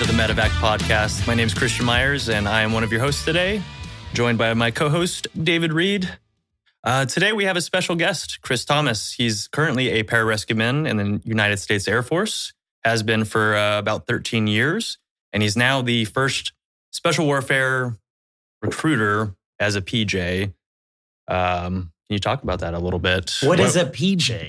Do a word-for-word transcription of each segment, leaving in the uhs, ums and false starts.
to the Medevac podcast. My name is Christian Myers, and I am one of your hosts today, joined by my co-host, David Reed. Uh, today, we have a special guest, Kris Tomes. He's currently a pararescueman in the United States Air Force, has been for uh, about thirteen years, and he's now the first special warfare recruiter as a P J. Um, can you talk about that a little bit? What, what is a P J?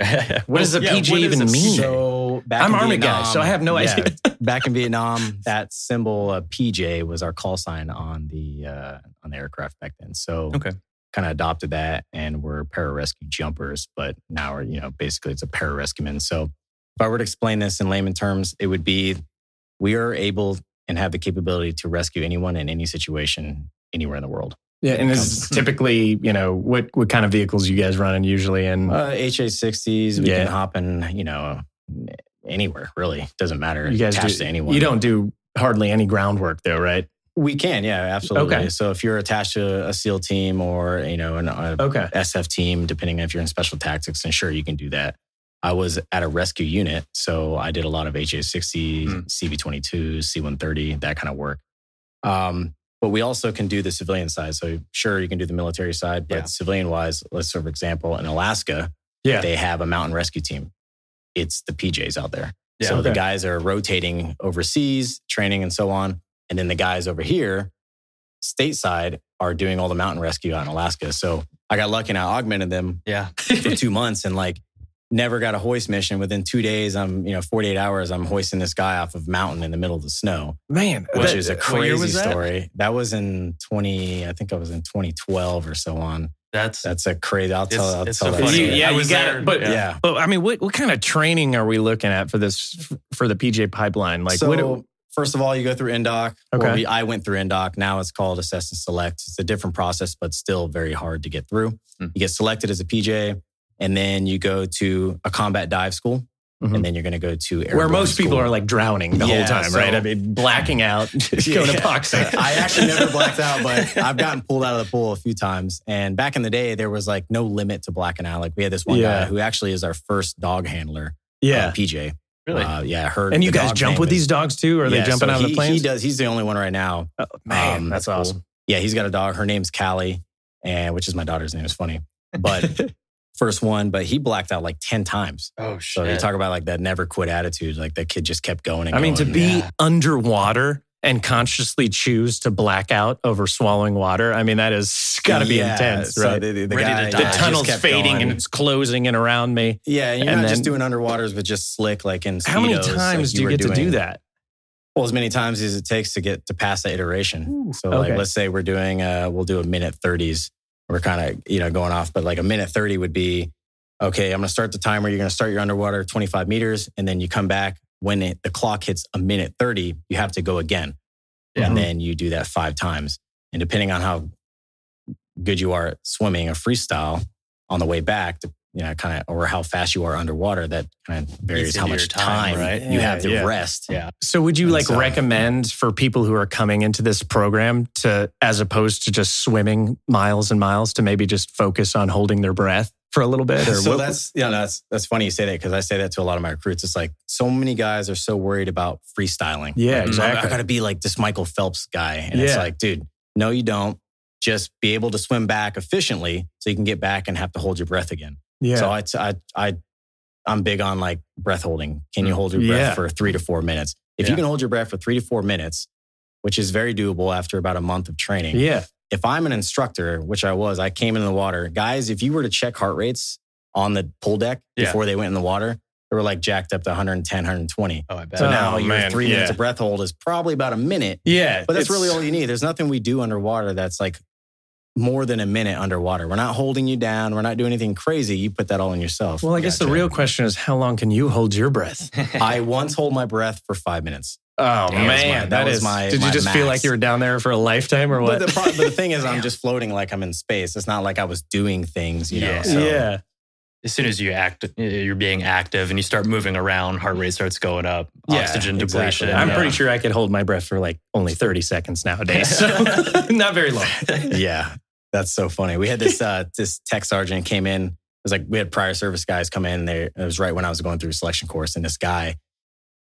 What does a yeah, P J even a mean? So back I'm Army guy, so I have no yeah, idea. Back in Vietnam, that symbol uh, P J was our call sign on the uh, on the aircraft back then. So okay. Kind of adopted that, and we're pararescue jumpers, but now we're, you know, basically it's a pararescueman. So if I were to explain this in layman terms, it would be we are able and have the capability to rescue anyone in any situation anywhere in the world. Yeah, and it's typically, you know, what what kind of vehicles you guys running usually in? Uh, H A sixties, we yeah. can hop in, you know, anywhere really. Doesn't matter. You guys attached do, to anyone. You don't do hardly any groundwork though, right? We can, yeah, absolutely. Okay. So if you're attached to a SEAL team or, you know, an okay. S F team, depending on if you're in special tactics, then sure, you can do that. I was at a rescue unit, so I did a lot of H A sixty, mm. C V twenty-two, C one thirty, that kind of work. Um, but we also can do the civilian side. So sure, you can do the military side, but yeah. civilian-wise, let's for example, in Alaska, yeah. they have a mountain rescue team. It's the P Js out there. Yeah, so okay. the guys are rotating overseas, training and so on. And then the guys over here, stateside, are doing all the mountain rescue out in Alaska. So I got lucky and I augmented them yeah. for two months and like never got a hoist mission. Within two days, I'm, you know, forty-eight hours, I'm hoisting this guy off of a mountain in the middle of the snow. Man. Which that, is a crazy that? story. That was in twenty, I think I was in twenty twelve or so on. That's that's a crazy. I'll tell. I'll tell that. You, yeah, you got it. But yeah. yeah, but I mean, what what kind of training are we looking at for this for the P J pipeline? Like, so, what? Do, First of all, you go through Indoc. Okay. We, I went through Indoc. Now it's called Assess and Select. It's a different process, but still very hard to get through. Mm-hmm. You get selected as a P J, and then you go to a combat dive school, mm-hmm. and then you're going to go to Airborne Where most school. people are like drowning the yeah, whole time, so, right? I mean, blacking out, just yeah, going to box out. I actually never blacked out, but I've gotten pulled out of the pool a few times. And back in the day, there was like no limit to blacking out. Like we had this one yeah. guy who actually is our first dog handler, yeah. uh, P J. Really? Uh, yeah, I heard. And you guys jump with is, these dogs too? Or are yeah, they jumping so out of the planes? He does. He's the only one right now. Oh, man, um, that's cool. awesome. Yeah, he's got a dog. Her name's Callie, and which is my daughter's name. It's funny. But first one, but he blacked out like ten times. Oh, shit. So they talk about like that never quit attitude. Like that kid just kept going and I going. mean, to be yeah. underwater and consciously choose to black out over swallowing water. I mean, that has got to be yeah, intense, right? So the, the, the, guy, the tunnel's fading going. and it's closing in around me. Yeah, and you're and not then, just doing underwaters, but just slick, like in speedos. How many times like do you, you get doing, to do that? Well, as many times as it takes to get to pass that iteration. Ooh, so okay. like, let's say we're doing, uh, we'll do a minute thirties. We're kind of, you know, going off, but like a minute thirty would be, okay, I'm going to start the timer. You're going to start your underwater twenty-five meters, and then you come back. When it, the clock hits a minute thirty, you have to go again. Yeah. And then you do that five times. And depending on how good you are at swimming or freestyle on the way back, to, you know, kind of, or how fast you are underwater, that kind of varies how much time, time right? you yeah, have to yeah. rest. Yeah. So would you and like so, recommend yeah. for people who are coming into this program to, as opposed to just swimming miles and miles, to maybe just focus on holding their breath for a little bit? Or so what? that's yeah, you know, that's that's funny you say that, because I say that to a lot of my recruits. It's like so many guys are so worried about freestyling. Yeah, like, exactly. I, I got to be like this Michael Phelps guy, and yeah. it's like, dude, no, you don't. Just be able to swim back efficiently, so you can get back and have to hold your breath again. Yeah. So I, I, I I'm big on like breath holding. Can you hold your breath yeah. for three to four minutes? If yeah. you can hold your breath for three to four minutes, which is very doable after about a month of training. Yeah. If I'm an instructor, which I was, I came in the water. Guys, if you were to check heart rates on the pool deck before yeah. they went in the water, they were like jacked up to one ten, one twenty. Oh, I bet. So now oh, your man. three yeah. minutes of breath hold is probably about a minute. Yeah. But that's really all you need. There's nothing we do underwater that's like more than a minute underwater. We're not holding you down. We're not doing anything crazy. You put that all on yourself. Well, I guess gotcha. the real question is, how long can you hold your breath? I once hold my breath for five minutes. Oh, Damn, man. That was my, that that is, my Did my you just max. feel like you were down there for a lifetime or what? But the, pro- but the thing is, I'm just floating like I'm in space. It's not like I was doing things, you yeah. know? So. Yeah. As soon as you act, you're being active and you start moving around, heart rate starts going up, yeah, oxygen depletion. Exactly. I'm yeah. pretty sure I could hold my breath for like only thirty seconds nowadays. So not very long. Yeah. That's so funny. We had this, uh, this tech sergeant came in. It was like, we had prior service guys come in there. It was right when I was going through selection course, and this guy,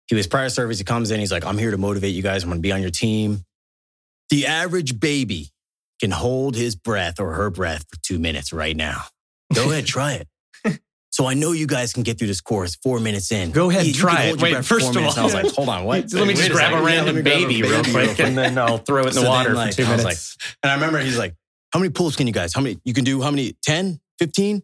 He was prior service. He comes in. He's like, I'm here to motivate you guys. I'm going to be on your team. The average baby can hold his breath or her breath for two minutes right now. Go ahead, try it. So I know you guys can get through this course four minutes in. Go ahead, you, you try it. Wait, first of all, I was like, hold on, what? Let me just grab a random baby real quick and then I'll throw it in the water for two minutes. And I remember he's like, how many pull-ups can you guys? How many? You can do how many? ten, fifteen?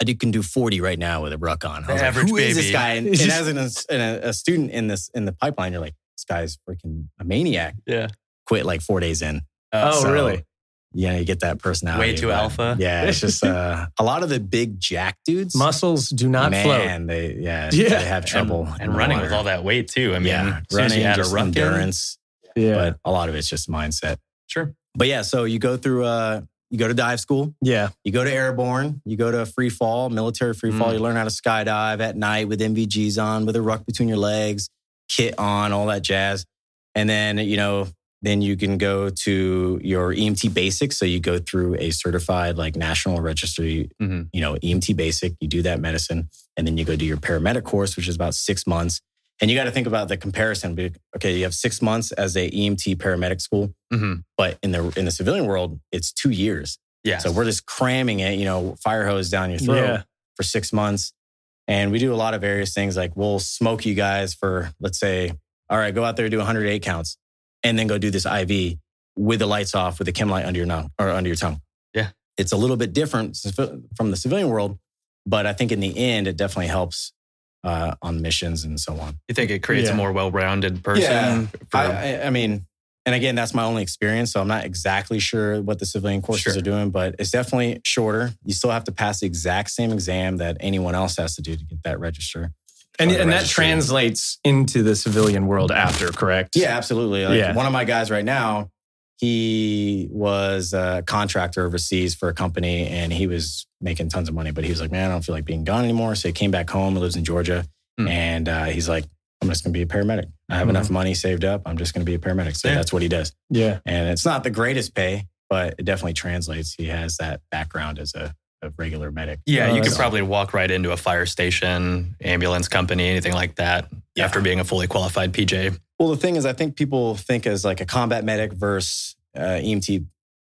I can do forty right now with a ruck on. I was like, who baby. is this guy? And, and as an, an, a student in this in the pipeline, you're like, this guy's freaking a maniac. Yeah. Quit like four days in. Uh, oh, so, really? Yeah, you get that personality. Way too but, alpha. Yeah, it's just uh, a lot of the big jack dudes. Muscles do not man, float. Man, they, yeah, yeah. they have trouble. And, and running water. with all that weight too. I mean, yeah, running, you just endurance. In. Yeah. But a lot of it's just mindset. Sure. But yeah, so you go through... Uh, You go to dive school. Yeah. You go to Airborne. You go to free fall, military free fall. Mm. You learn how to skydive at night with M V Gs on, with a ruck between your legs, kit on, all that jazz. And then, you know, then you can go to your E M T basic. So you go through a certified like national registry, mm-hmm. you know, E M T basic. You do that medicine. And then you go do your paramedic course, which is about six months. And you got to think about the comparison. Okay, you have six months as a E M T paramedic school, mm-hmm. but in the in the civilian world, it's two years. Yeah. So we're just cramming it, you know, fire hose down your throat yeah. for six months. And we do a lot of various things. Like we'll smoke you guys for, let's say, all right, go out there, do one hundred eight counts, and then go do this I V with the lights off, with the chem light under your non- or under your tongue. Yeah. It's a little bit different from the civilian world, but I think in the end, it definitely helps. Uh, on missions and so on. You think it creates yeah. a more well-rounded person? Yeah. For, I, I mean, and again, that's my only experience, so I'm not exactly sure what the civilian courses sure. are doing, but it's definitely shorter. You still have to pass the exact same exam that anyone else has to do to get that register. And, and that translates into the civilian world after, correct? Yeah, absolutely. Like yeah. One of my guys right now, he was a contractor overseas for a company and he was making tons of money, but he was like, man, I don't feel like being gone anymore. So he came back home, lives in Georgia. Mm. And uh, he's like, I'm just going to be a paramedic. I have mm-hmm. enough money saved up. I'm just going to be a paramedic. So yeah. that's what he does. Yeah. And it's not the greatest pay, but it definitely translates. He has that background as a, a regular medic. Yeah. Uh, you could so. probably walk right into a fire station, ambulance company, anything like that yeah. after being a fully qualified P J. Well, the thing is, I think people think as like a combat medic versus uh, E M T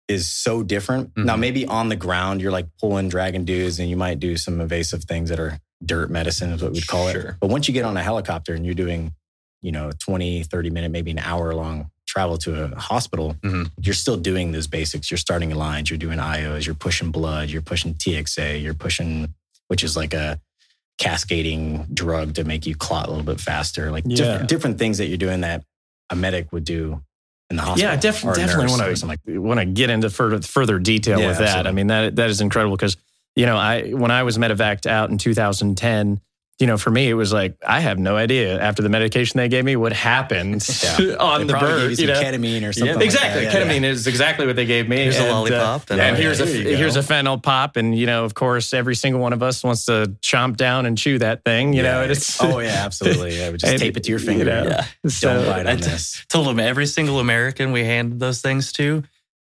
is so different. Mm-hmm. Now, maybe on the ground, you're like pulling, dragging dudes, and you might do some invasive things that are dirt medicine is what we'd call sure. it. But once you get on a helicopter and you're doing, you know, twenty, thirty minute, maybe an hour long travel to a hospital, mm-hmm. you're still doing those basics. You're starting lines, you're doing I Os, you're pushing blood, you're pushing T X A, you're pushing, which is like a cascading drug to make you clot a little bit faster, like yeah. different, different things that you're doing that a medic would do in the hospital. Yeah, I def- definitely want to like want to get into further further detail yeah, with that. Absolutely. I mean that that is incredible because you know I when I was medevaced out in two thousand ten, you know for me it was like I have no idea after the medication they gave me what happened yeah. on they the bird. Gave you, you know? Ketamine or something. Yeah, exactly, like that. ketamine yeah. is exactly what they gave me. Here's and, a lollipop, uh, and, yeah, and here's yeah, a here's a fentanyl pop, and you know of course every single one of us wants to chomp down and chew that thing. You yeah. know, it's oh yeah, absolutely. Yeah, we just and, tape it to your finger. You know, yeah. so don't bite on I t- this. Told them every single American we handed those things to,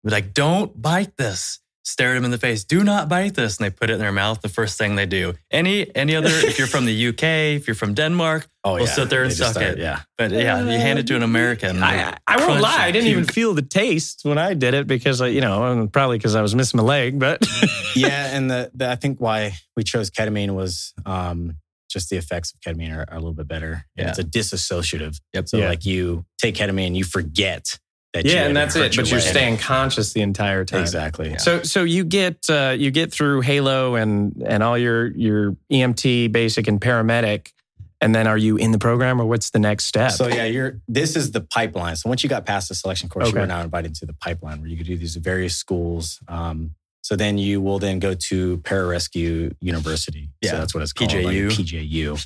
we're like, don't bite this. Stared him in the face. Do not bite this, and they put it in their mouth. The first thing they do. Any any other? If you're from the U K, if you're from Denmark, oh, we'll yeah. sit there and they suck start, it. Yeah, but yeah, you hand it to an American. I, I won't lie. I didn't puke. even feel the taste when I did it because I, you know, probably because I was missing my leg. But yeah, and the, the I think why we chose ketamine was um, just the effects of ketamine are, are a little bit better. Yeah. And it's a disassociative. Yep. So yeah. like you take ketamine, you forget. That yeah, and that's it. But you're staying conscious the entire time. Exactly. Yeah. So, so you get uh, you get through Halo and and all your your E M T, basic, and paramedic, and then are you in the program or what's the next step? So yeah, you're. This is the pipeline. So once you got past the selection course, okay. you are now invited to the pipeline where you could do these various schools. Um, so then you will then go to Pararescue University. Yeah, so that's what it's called. P J U. Like P J U.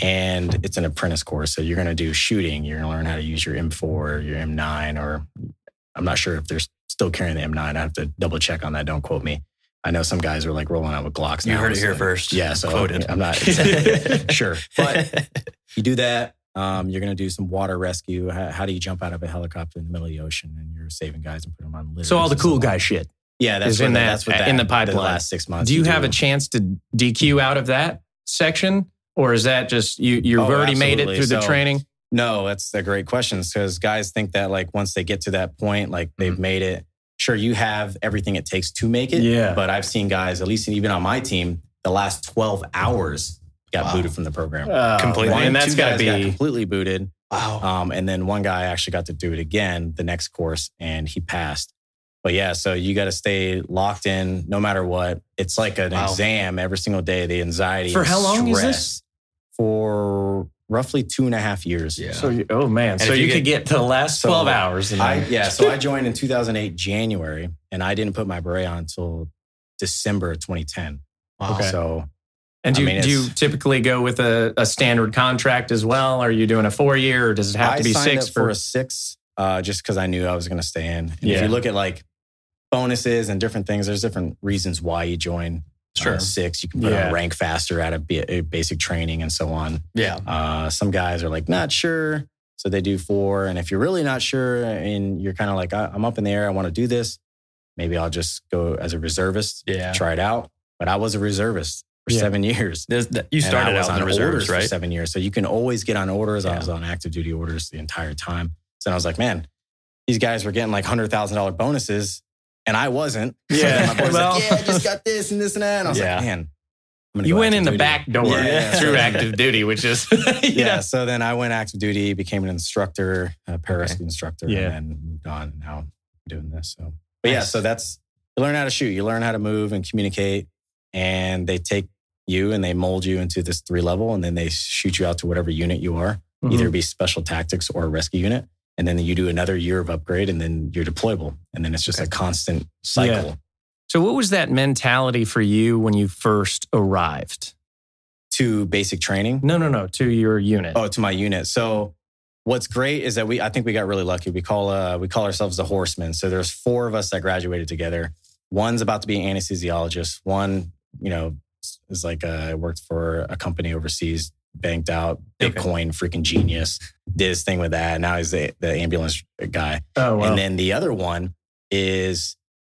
And it's an apprentice course. So you're going to do shooting. You're going to learn how to use your M four, your M nine, or I'm not sure if they're still carrying the M nine. I have to double check on that. Don't quote me. I know some guys are like rolling out with Glocks now. You heard it here first. Yeah, so quoted. I'm not exactly sure. But you do that. Um, you're going to do some water rescue. How, how do you jump out of a helicopter in the middle of the ocean and you're saving guys and putting them on litters? So all the cool guy shit. Yeah, that's in that, that's what that, in the pipeline. The last six months. Do you, you have do. a chance to D Q out of that section? Or is that just, you, you've oh, already absolutely. made it through so, the training? No, that's a great question, because guys think that like once they get to that point, like they've mm-hmm. made it. Sure, you have everything it takes to make it. Yeah. But I've seen guys, at least even on my team, the last twelve hours got wow. booted from the program. Oh, completely. One, and that's got to be... got completely booted. Wow. Um, and then one guy actually got to do it again the next course and he passed. But yeah, so you got to stay locked in no matter what. It's like an wow. exam every single day. The anxiety. For how long is this? For roughly two and a half years. Yeah. So you, oh man. And so you, you could get to the last twelve so hours. And I, yeah. So I joined in two thousand eight, January, and I didn't put my beret on until December of twenty ten. Wow. Okay. So. And do, I mean, do you typically go with a, a standard contract as well? Are you doing a four-year or does it have I to be six? I signed up for, for a six uh, just because I knew I was going to stay in. And yeah. if you look at like bonuses and different things, there's different reasons why you join. Sure. Uh, six, you can put yeah. on rank faster out of basic training and so on. Yeah. Uh, some guys are like, not sure. So they do four. And if you're really not sure and you're kind of like, I- I'm up in the air, I want to do this, maybe I'll just go as a reservist, yeah. try it out. But I was a reservist. For yeah. seven years. The, you started out on the reserves, right? For seven years. So you can always get on orders. Yeah. I was on active duty orders the entire time. So I was like, man, these guys were getting like one hundred thousand dollars bonuses and I wasn't. Yeah. So then my boy's well, like, yeah, I just got this and this and that. And I was yeah. like, man. I'm gonna you go went in duty. The back door yeah, yeah, through active duty, which is... yeah. yeah. So then I went active duty, became an instructor, a pararescue okay. instructor, yeah. and then moved on. And now I'm doing this. So, But nice. yeah, so that's... You learn how to shoot. You learn how to move and communicate. And they take... you and they mold you into this three level and then they shoot you out to whatever unit you are, mm-hmm. either be special tactics or a rescue unit. And then you do another year of upgrade and then you're deployable. And then it's just okay. a constant cycle. Yeah. So what was that mentality for you when you first arrived? To basic training? No, no, no. To your unit. Oh, to my unit. So what's great is that we, I think we got really lucky. We call, uh, we call ourselves the Horsemen. So there's four of us that graduated together. One's about to be an anesthesiologist. One, you know, is like uh, I worked for a company overseas, banked out, Bitcoin, okay. freaking genius, did his thing with that. Now he's the, the ambulance guy. Oh, wow. And then the other one is,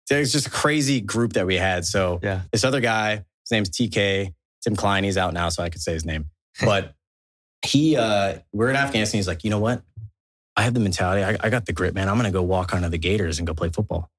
there's just a crazy group that we had. So yeah. this other guy, his name's T K, Tim Klein, he's out now, so I could say his name. But he, uh, we're in Afghanistan, he's like, you know what? I have the mentality, I, I got the grit, man. I'm going to go walk onto the Gators and go play football.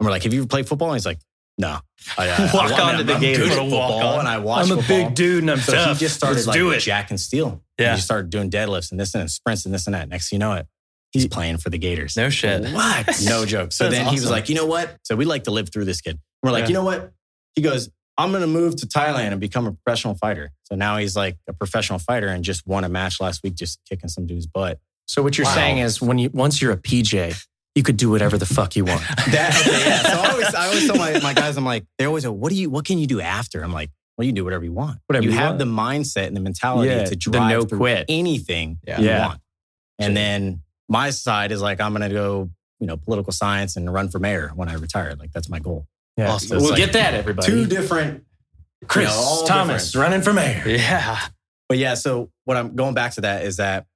And we're like, have you ever played football? And he's like, no, I, I, walk I, onto I'm, the I'm Gators. Good at football, and I watch I'm a football. Big dude, and I'm so tough. He just started Let's like jack and steal. Yeah, and he started doing deadlifts and this and sprints and this and that. Next thing you know it, he's playing for the Gators. No shit. What? No joke. So That's then awesome. He was like, you know what? So we like to live through this kid. We're like, yeah. you know what? He goes, I'm going to move to Thailand and become a professional fighter. So now he's like a professional fighter and just won a match last week, just kicking some dude's butt. So what you're wow. saying is, when you once you're a P J. You could do whatever the fuck you want. That, okay, yeah. So I always, I always tell my, my guys, I'm like, they're always like, what do you, what can you do after? I'm like, well, you can do whatever you want. Whatever you, you have want. The mindset and the mentality yeah, to drive no through quit. Anything yeah. you yeah. want. And then my side is like, I'm going to go, you know, political science and run for mayor when I retire. Like that's my goal. Yeah. Awesome. So we'll like, get that, everybody. Two different. Kris you know, Tomes different. Running for mayor. Yeah. But yeah, so what I'm going back to that is that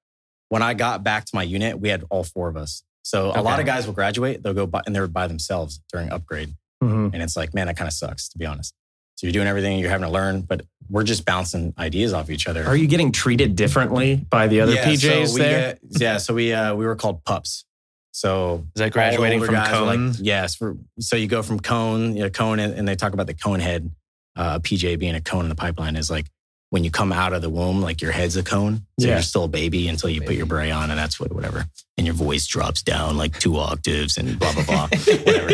when I got back to my unit, we had all four of us. So okay. a lot of guys will graduate, they'll go by, and they're by themselves during upgrade. Mm-hmm. And it's like, man, that kind of sucks, to be honest. So you're doing everything, you're having to learn, but we're just bouncing ideas off each other. Are you getting treated differently by the other yeah, P Js so we, there? Uh, yeah, so we uh, we were called pups. So is that graduating from Cone? Like, yes. Yeah, so, so you go from Cone, you know, Cone, and they talk about the Cone head. Uh, P J being a cone in the pipeline is like, when you come out of the womb, like your head's a cone. So yeah. you're still a baby until you baby. Put your beret on and that's what, whatever. And your voice drops down like two octaves and blah, blah, blah, whatever.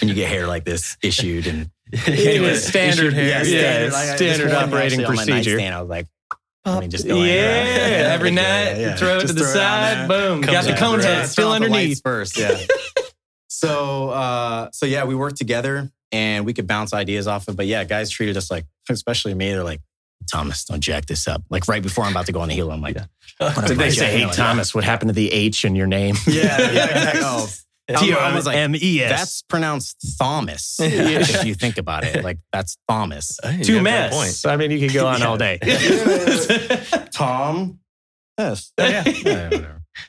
And you get hair like this issued. And it was standard hair. Yeah, standard, yeah, like, standard operating procedure. I was like, I mean, just go yeah, every night, yeah, yeah. throw it just to the side, boom. Comes got the cone head still underneath. First, yeah. so, uh, so yeah, we worked together and we could bounce ideas off of, but yeah, guys treated us like, especially me, they're like, Thomas, don't jack this up. Like right before I'm about to go on the heel, I'm like, what did they say? Hey, Thomas, what happened to the H in your name? Yeah, yeah, exactly. Oh, I was like, M E S. That's pronounced Thomas, if you think about it. Like, that's Thomas. Two mess. I mean, you could go on all day. Tom. Yes. Yeah.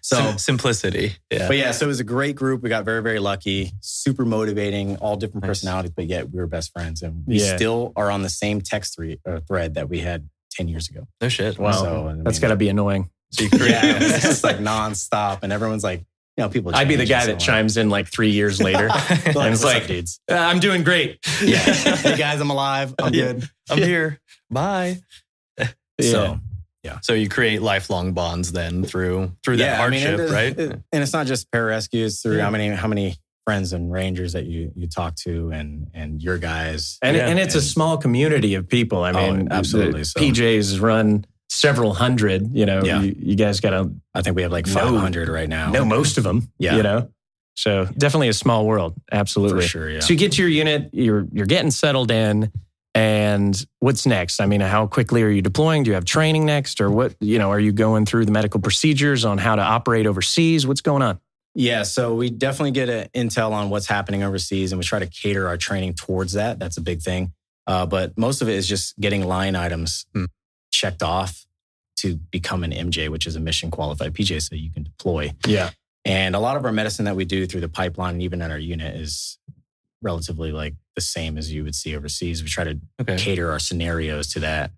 So simplicity. Yeah. But yeah, so it was a great group. We got very, very lucky. Super motivating. All different personalities, but yet we were best friends, and we yeah. still are on the same text thread that we had ten years ago. No shit. Wow. So, I mean, that's got to be annoying. So you create, yeah, it's just like nonstop, and everyone's like, you know, people. I'd be the guy that chimes in like three years later and it's like, dudes, uh, I'm doing great. Yeah. Hey guys, I'm alive. I'm yeah. good. I'm yeah. here. Bye. Yeah. So, yeah. So you create lifelong bonds then through through that yeah, hardship, I mean, it is, right? It, and it's not just pararescues. Through yeah. how many how many friends and Rangers that you you talk to, and and your guys, and yeah. and it's and, a small community of people. I mean, oh, absolutely. So. P Js run several hundred. You know, yeah. you, you guys got to. I think we have like five hundred right now. Know most of them. Yeah, you know. So yeah. definitely a small world. Absolutely, for sure. Yeah. So you get to your unit. You're you're getting settled in. And what's next? I mean, how quickly are you deploying? Do you have training next? Or what, you know, are you going through the medical procedures on how to operate overseas? What's going on? Yeah, so we definitely get an intel on what's happening overseas, and we try to cater our training towards that. That's a big thing. Uh, but most of it is just getting line items mm. checked off to become an M J, which is a mission qualified P J, so you can deploy. Yeah. And a lot of our medicine that we do through the pipeline and even at our unit is relatively like the same as you would see overseas. We try to okay. cater our scenarios to that.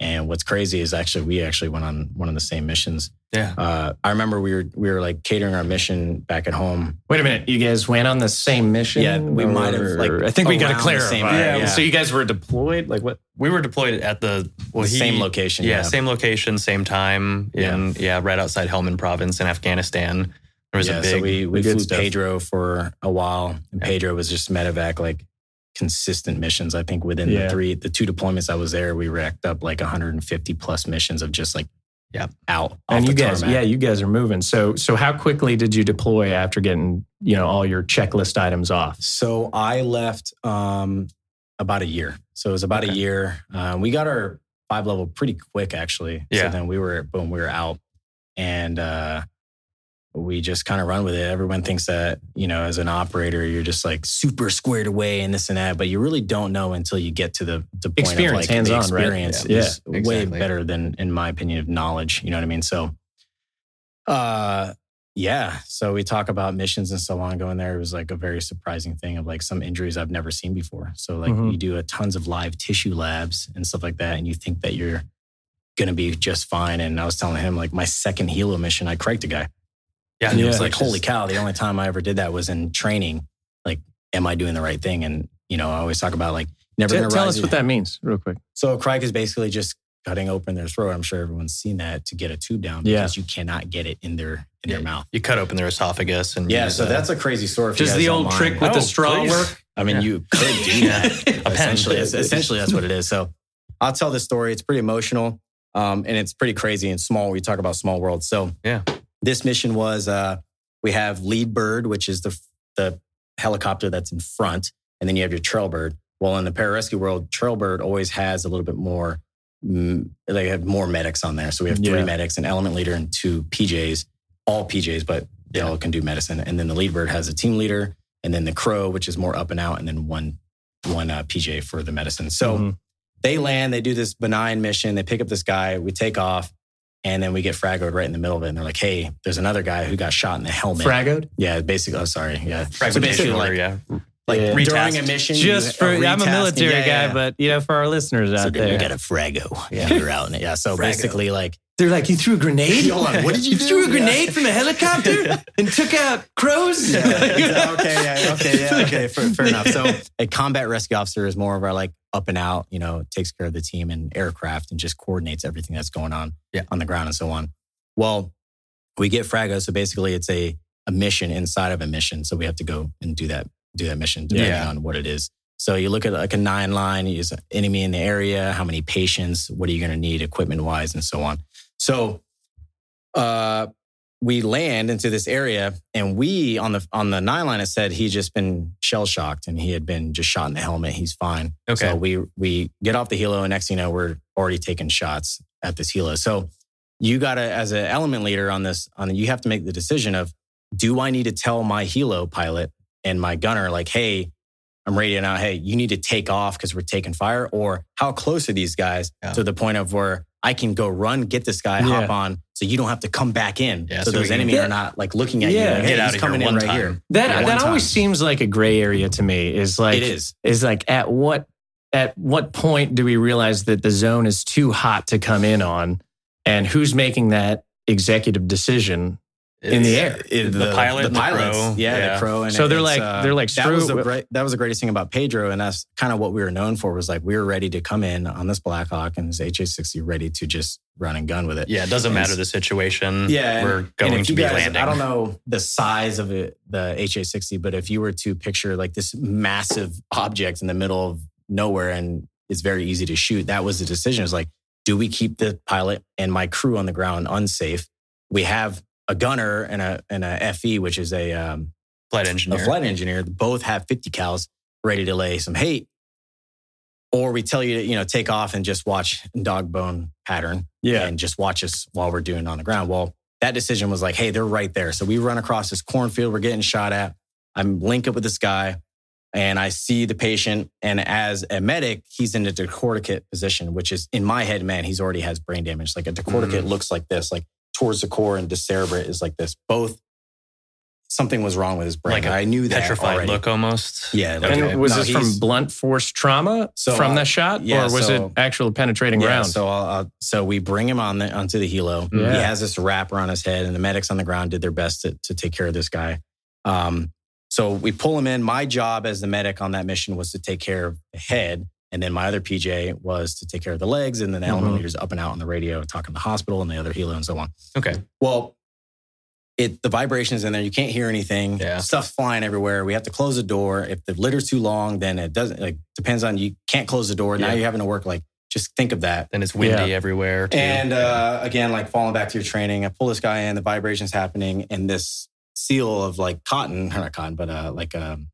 And what's crazy is actually we actually went on one of the same missions. Yeah, uh, I remember we were we were like catering our mission back at home. Wait a minute, you guys went on the same mission? Yeah, we might have. Like, I think we got to clarify. Yeah, yeah. So you guys were deployed. Like what? We were deployed at the well, he, same location. Yeah, yeah, same location, same time. And yeah. yeah, right outside Helmand Province in Afghanistan. There was yeah, a big, so we we flew stuff. Pedro for a while, and yeah. Pedro was just medevac like. Consistent missions. I think within yeah. the three, the two deployments I was there, we racked up like one hundred fifty plus missions of just like, yeah, out. And you guys, tarmac. yeah, you guys are moving. So, so how quickly did you deploy after getting, you know, all your checklist items off? So I left um, about a year. So it was about okay. a year. Um, we got our five level pretty quick, actually. Yeah. So then we were boom, we were out, and uh, we just kind of run with it. Everyone thinks that, you know, as an operator, you're just like super squared away and this and that, but you really don't know until you get to the, the point experience, of like hands the on, experience right? yeah. is yeah, exactly. way better than, in my opinion, of knowledge. You know what I mean? So, uh, yeah. So we talk about missions and so on going there. It was like a very surprising thing of like some injuries I've never seen before. So like mm-hmm. you do a tons of live tissue labs and stuff like that. And you think that you're going to be just fine. And I was telling him like my second helo mission, I cranked a guy. Yeah, and yeah, it was like, just, holy cow, the only time I ever did that was in training. Like, am I doing the right thing? And, you know, I always talk about like, never going to Tell us what that means real quick. So a crike is basically just cutting open their throat. I'm sure everyone's seen that, to get a tube down because yeah. you cannot get it in their in yeah. their mouth. You cut open their esophagus. and Yeah, so that. that's a crazy story. Does the old online. trick with oh, the straw please. work? I mean, yeah. you could do that. essentially, essentially, that's what it is. So I'll tell this story. It's pretty emotional, um, and it's pretty crazy and small. We talk about small world. So yeah. This mission was, uh, we have lead bird, which is the the helicopter that's in front. And then you have your trail bird. Well, in the pararescue world, trail bird always has a little bit more, they have more medics on there. So we have three yeah. medics, an element leader and two P Js, all P Js, but they yeah. all can do medicine. And then the lead bird has a team leader, and then the crow, which is more up and out, and then one, one uh, P J for the medicine. So mm-hmm. they land, they do this benign mission, they pick up this guy, we take off. And then we get fraggoed right in the middle of it. And they're like, hey, there's another guy who got shot in the helmet. Fraggoed? Yeah, basically. Oh, sorry. Yeah. So basically, like, yeah. like yeah. during a mission. Just for, I'm a military yeah, guy, yeah. but, you know, for our listeners so out there. You got a fraggo. Yeah. You're out in it. Yeah. So fraggo. basically, like. They're like, you threw a grenade? Hold on. What did you, you do? You threw a grenade yeah. from a helicopter and took out crows? Yeah. okay. Yeah. Okay. Yeah. Okay. Fair, fair enough. So a combat rescue officer is more of our, like, up and out, you know, takes care of the team and aircraft and just coordinates everything that's going on yeah. on the ground and so on. Well, we get fragos. So basically it's a, a mission inside of a mission. So we have to go and do that, do that mission depending yeah. on what it is. So you look at like a nine line, is an enemy in the area, how many patients, what are you going to need equipment wise and so on. So uh, we land into this area, and we on the on the nine line, it said he'd just been shell shocked and he had been just shot in the helmet. He's fine. Okay. So we we get off the helo, and next thing you know, we're already taking shots at this helo. So you gotta, as an element leader on this, on you have to make the decision of, do I need to tell my helo pilot and my gunner like, hey, I'm radioing out, hey, you need to take off because we're taking fire, or how close are these guys yeah. to the point of where I can go run, get this guy, yeah. hop on, so you don't have to come back in. Yeah, so, so those enemy get, are not like looking at yeah. you. Like, hey, he's coming in right here. That yeah, that always seems like a gray area to me. Is like it is. Is like at what at what point do we realize that the zone is too hot to come in on, and who's making that executive decision? In the air, it, the, the pilot, the, the pilots, pro. Yeah, yeah, the pro. And so it, they're like, uh, they're like, that was, the, that was the greatest thing about Pedro, and that's kind of what we were known for. Was like we were ready to come in on this Black Hawk and this H A sixty, ready to just run and gun with it. Yeah, it doesn't and matter the situation. Yeah, we're and, going and to be guys, landing. I don't know the size of it, the H A sixty, but if you were to picture like this massive object in the middle of nowhere and it's very easy to shoot, that was the decision. It was like, do we keep the pilot and my crew on the ground unsafe? We have a gunner and a and a F E, which is a um, flight engineer. A flight engineer. Both have fifty cals ready to lay some hate, or we tell you to you know take off and just watch dog bone pattern. Yeah, and just watch us while we're doing it on the ground. Well, that decision was like, hey, they're right there. So we run across this cornfield. We're getting shot at. I'm linked up with this guy, and I see the patient. And as a medic, he's in a decorticate position, which is in my head, man, he's already has brain damage. Like a decorticate mm. looks like this, like. Towards the core and decerebrate is like this. Both, something was wrong with his brain. Like I knew that petrified already. Look almost. Yeah. Like, and was no, this from blunt force trauma so, from uh, that shot? Yeah, or was so, it actual penetrating yeah, round? So uh, so we bring him on the, onto the helo. Yeah. He has this wrap around his head and the medics on the ground did their best to, to take care of this guy. Um, so we pull him in. My job as the medic on that mission was to take care of the head. And then my other P J was to take care of the legs, and then the element leader's up and out on the radio talking to the hospital and the other helo and so on. Okay. Well, it the vibration's in there. You can't hear anything. Yeah. Stuff's flying everywhere. We have to close the door. If the litter's too long, then it doesn't, like, depends on, you can't close the door. Yeah. Now you're having to work, like, just think of that. Then it's windy yeah. everywhere. Too. And uh, again, like, falling back to your training, I pull this guy in, the vibration's happening, and this seal of, like, cotton, not cotton, but uh, like um,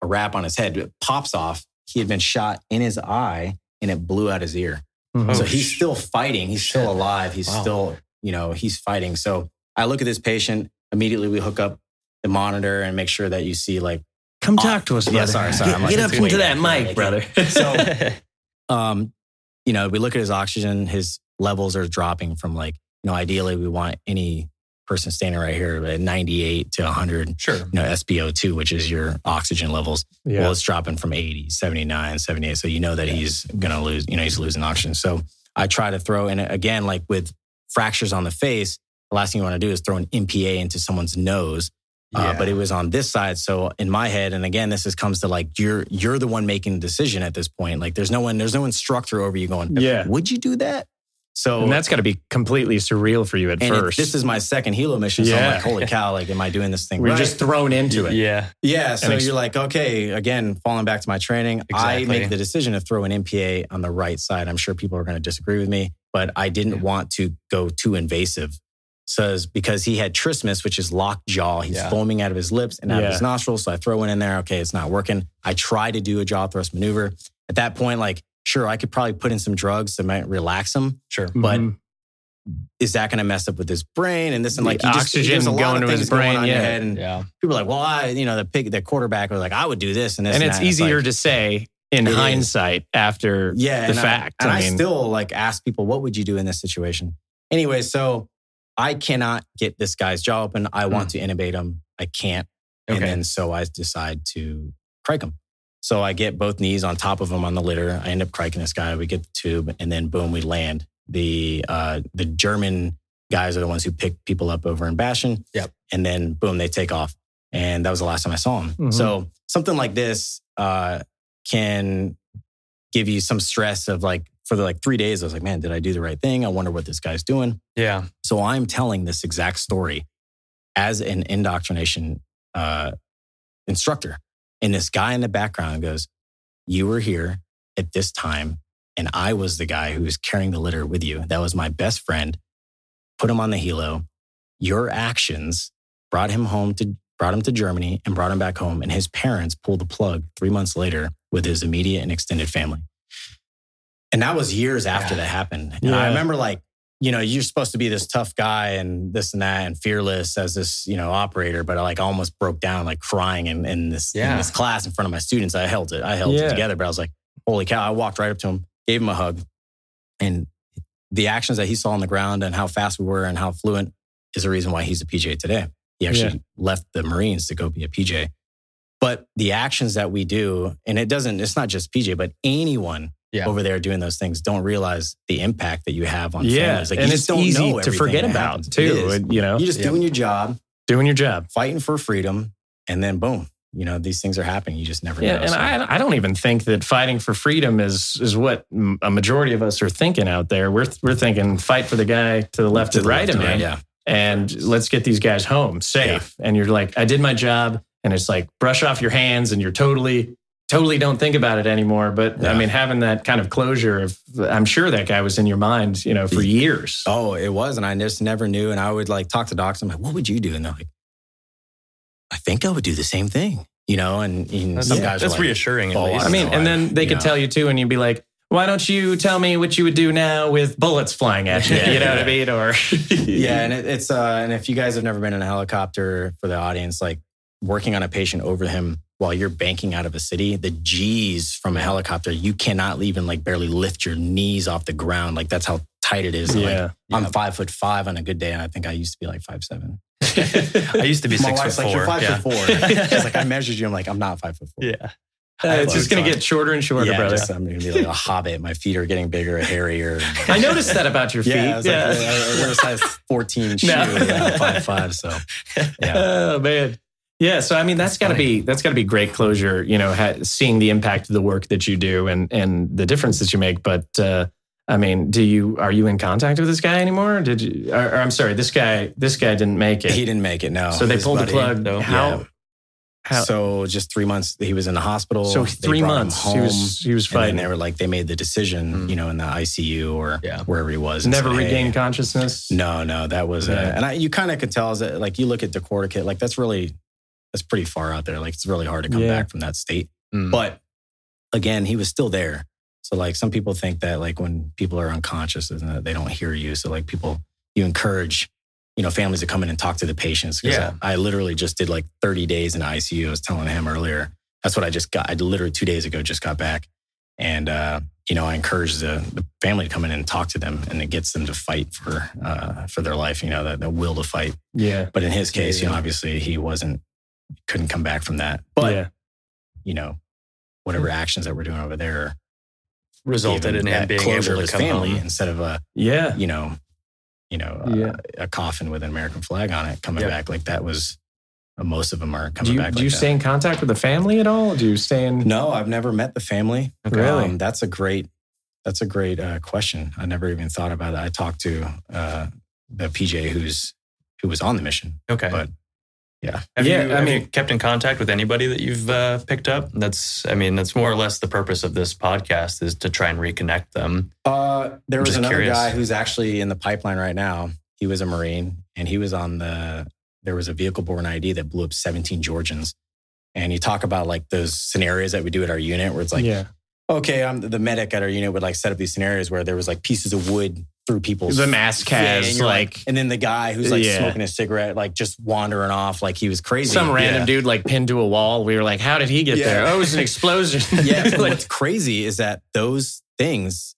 a wrap on his head, it pops off. He had been shot in his eye and it blew out his ear. Mm-hmm. So he's still fighting. He's still alive. He's wow. still, you know, he's fighting. So I look at this patient. Immediately we hook up the monitor and make sure that you see like... Come talk oh, to us, brother. Yeah, sorry, sorry. Get, like, get up into that mic, brother. So, um, you know, we look at his oxygen. His levels are dropping from like, you know, ideally we want any person standing right here at ninety-eight to one hundred, sure. you know, S P O two, which is your oxygen levels. Yeah. Well, it's dropping from eighty, seventy-nine, seventy-eight. So you know that yeah. he's going to lose, you know, he's losing oxygen. So I try to throw in, again, like with fractures on the face, the last thing you want to do is throw an M P A into someone's nose. Yeah. Uh, but it was on this side. So in my head, and again, this is comes to like, you're you're the one making the decision at this point. Like there's no one, there's no instructor over you going, yeah. would you do that? So and that's got to be completely surreal for you at and first. It, this is my second helo mission, yeah. so I'm like, holy cow, like, am I doing this thing? We're right? just thrown into it. Yeah. Yeah, so ex- you're like, okay, again, falling back to my training, exactly. I make the decision to throw an M P A on the right side. I'm sure people are going to disagree with me, but I didn't yeah. want to go too invasive. So because he had trismus, which is locked jaw. He's yeah. foaming out of his lips and out yeah. of his nostrils. So I throw one in there. Okay, it's not working. I try to do a jaw thrust maneuver. At that point, like, sure, I could probably put in some drugs that might relax him. Sure. But mm-hmm. is that going to mess up with his brain and this and like you just, oxygen there's a lot going of to his brain? Yeah. Your head and yeah. people are like, well, I, you know, the pig, the quarterback was like, I would do this and this. And, and it's that. easier it's like, to say in hindsight is. after yeah, the fact. I, and I, mean, I still like ask people, what would you do in this situation? Anyway, so I cannot get this guy's jaw open. I want mm. to intubate him. I can't. Okay. And then so I decide to crike him. So I get both knees on top of him on the litter. I end up criking this guy. We get the tube and then boom, we land. The uh, the German guys are the ones who pick people up over in Bastion. Yep. And then boom, they take off. And that was the last time I saw him. Mm-hmm. So something like this uh, can give you some stress of like, for the, like three days, I was like, man, did I do the right thing? I wonder what this guy's doing. Yeah. So I'm telling this exact story as an indoctrination uh, instructor. And this guy in the background goes, you were here at this time, and I was the guy who was carrying the litter with you. That was my best friend. Put him on the helo. Your actions brought him home to brought him to Germany and brought him back home. And his parents pulled the plug three months later with his immediate and extended family. And that was years after yeah. that happened. And yeah. I remember like, you know, you're supposed to be this tough guy and this and that and fearless as this, you know, operator. But I like almost broke down, like crying in, in this yeah. in this class in front of my students. I held it. I held yeah. it together. But I was like, holy cow. I walked right up to him, gave him a hug. And the actions that he saw on the ground and how fast we were and how fluent is the reason why he's a P J today. He actually yeah. left the Marines to go be a P J. But the actions that we do, and it doesn't, it's not just P J, but anyone yeah. over there doing those things don't realize the impact that you have on yeah. families. Like, and you just it's don't easy know to forget about too. And, you know, you're just yeah. doing your job, doing your job, fighting for freedom, and then boom. You know, these things are happening. You just never yeah, know. And so. I, I don't even think that fighting for freedom is is what a majority of us are thinking out there. We're we're thinking fight for the guy to the left to and the right left of me. Right, yeah. And let's get these guys home safe. Yeah. And you're like, I did my job. And it's like, brush off your hands and you're totally, totally don't think about it anymore. But yeah. I mean, having that kind of closure, of, I'm sure that guy was in your mind, you know, for years. Oh, it was. And I just never knew. And I would like talk to docs. I'm like, what would you do? And they're like, I think I would do the same thing, you know, and, and that's, some guys that's like, reassuring. Oh, at least. I mean, and then they could know. tell you too, and you'd be like, why don't you tell me what you would do now with bullets flying at you? yeah, you know yeah. what I mean? Or yeah, and it, it's uh, and if you guys have never been in a helicopter, for the audience, like working on a patient over him while you're banking out of a city, the G's from a helicopter, you cannot even like barely lift your knees off the ground. Like that's how tight it is. Yeah. Like, yeah. I'm five foot five on a good day, and I think I used to be like five seven. I used to be My six wife's foot like, four. You're five yeah. foot four. She's like, I measured you. I'm like, I'm not five foot four. Yeah, uh, it's just gonna get shorter and shorter, yeah, brother. Just, I'm gonna be like a hobbit. My feet are getting bigger, hairier. I noticed that about your feet. Yeah, I was yeah. like, I wear a size fourteen shoe, no. like five five. So, yeah. Oh man, yeah. So I mean, that's, that's gotta funny. be that's gotta be great closure. You know, ha- seeing the impact of the work that you do and and the difference that you make, but. uh I mean, do you are you in contact with this guy anymore? Did you? Or, or I'm sorry, this guy this guy didn't make it. He didn't make it. No. So they His pulled buddy, the plug. Though. How, yeah. how? So just three months he was in the hospital. So three months home, he was he was fighting. And they were like they made the decision, mm. you know, in the I C U or yeah. wherever he was. Never said, regained hey, consciousness. No, no, that was yeah. a, and I, you kind of could tell is that like you look at the corticate, like that's really that's pretty far out there. Like it's really hard to come yeah. back from that state. Mm. But again, he was still there. So like some people think that like when people are unconscious and they don't hear you. So like people, you encourage, you know, families to come in and talk to the patients. Cause yeah. I, I literally just did like thirty days in I C U. I was telling him earlier, that's what I just got. I literally two days ago just got back. And, uh, you know, I encourage the, the family to come in and talk to them, and it gets them to fight for, uh, for their life, you know, that the will to fight. Yeah. But in his case, yeah. you know, obviously he wasn't, couldn't come back from that, but yeah. you know, whatever actions that we're doing over there, resulted in him being able to come family home. Instead of a yeah. you know, you know, yeah. a, a coffin with an American flag on it coming yeah. back like that was. Most of them are coming do you, back. Do like you that. stay in contact with the family at all? Do you stay in? No, I've never met the family. Okay. Really, um, that's a great that's a great uh, question. I never even thought about it. I talked to uh, the P J who's who was on the mission. Okay, but yeah, have yeah. You, I have mean, you kept in contact with anybody that you've uh, picked up? That's, I mean, that's more or less the purpose of this podcast, is to try and reconnect them. Uh, there I'm was another curious. guy who's actually in the pipeline right now. He was a Marine, and he was on the. There was a vehicle-borne I E D that blew up seventeen Georgians, and you talk about like those scenarios that we do at our unit, where it's like, yeah. okay, I'm the medic at our unit would like set up these scenarios where there was like pieces of wood. Through people's the mass cast, yeah, like, like, and then the guy who's like yeah. smoking a cigarette, like just wandering off, like he was crazy. Some random yeah. dude like pinned to a wall. We were like, "How did he get yeah. there?" Oh, it was an explosion. yeah. Like, what's crazy is that those things,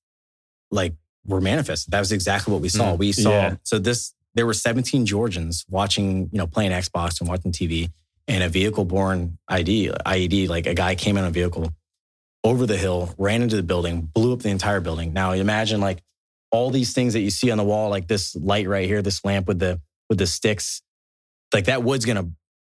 like, were manifested. That was exactly what we saw. Mm, we saw. Yeah. So this, there were seventeen Georgians watching, you know, playing Xbox and watching T V, and a vehicle-borne I E D, I E D, like a guy came in a vehicle over the hill, ran into the building, blew up the entire building. Now imagine like. All these things that you see on the wall, like this light right here, this lamp with the with the sticks, like that wood's gonna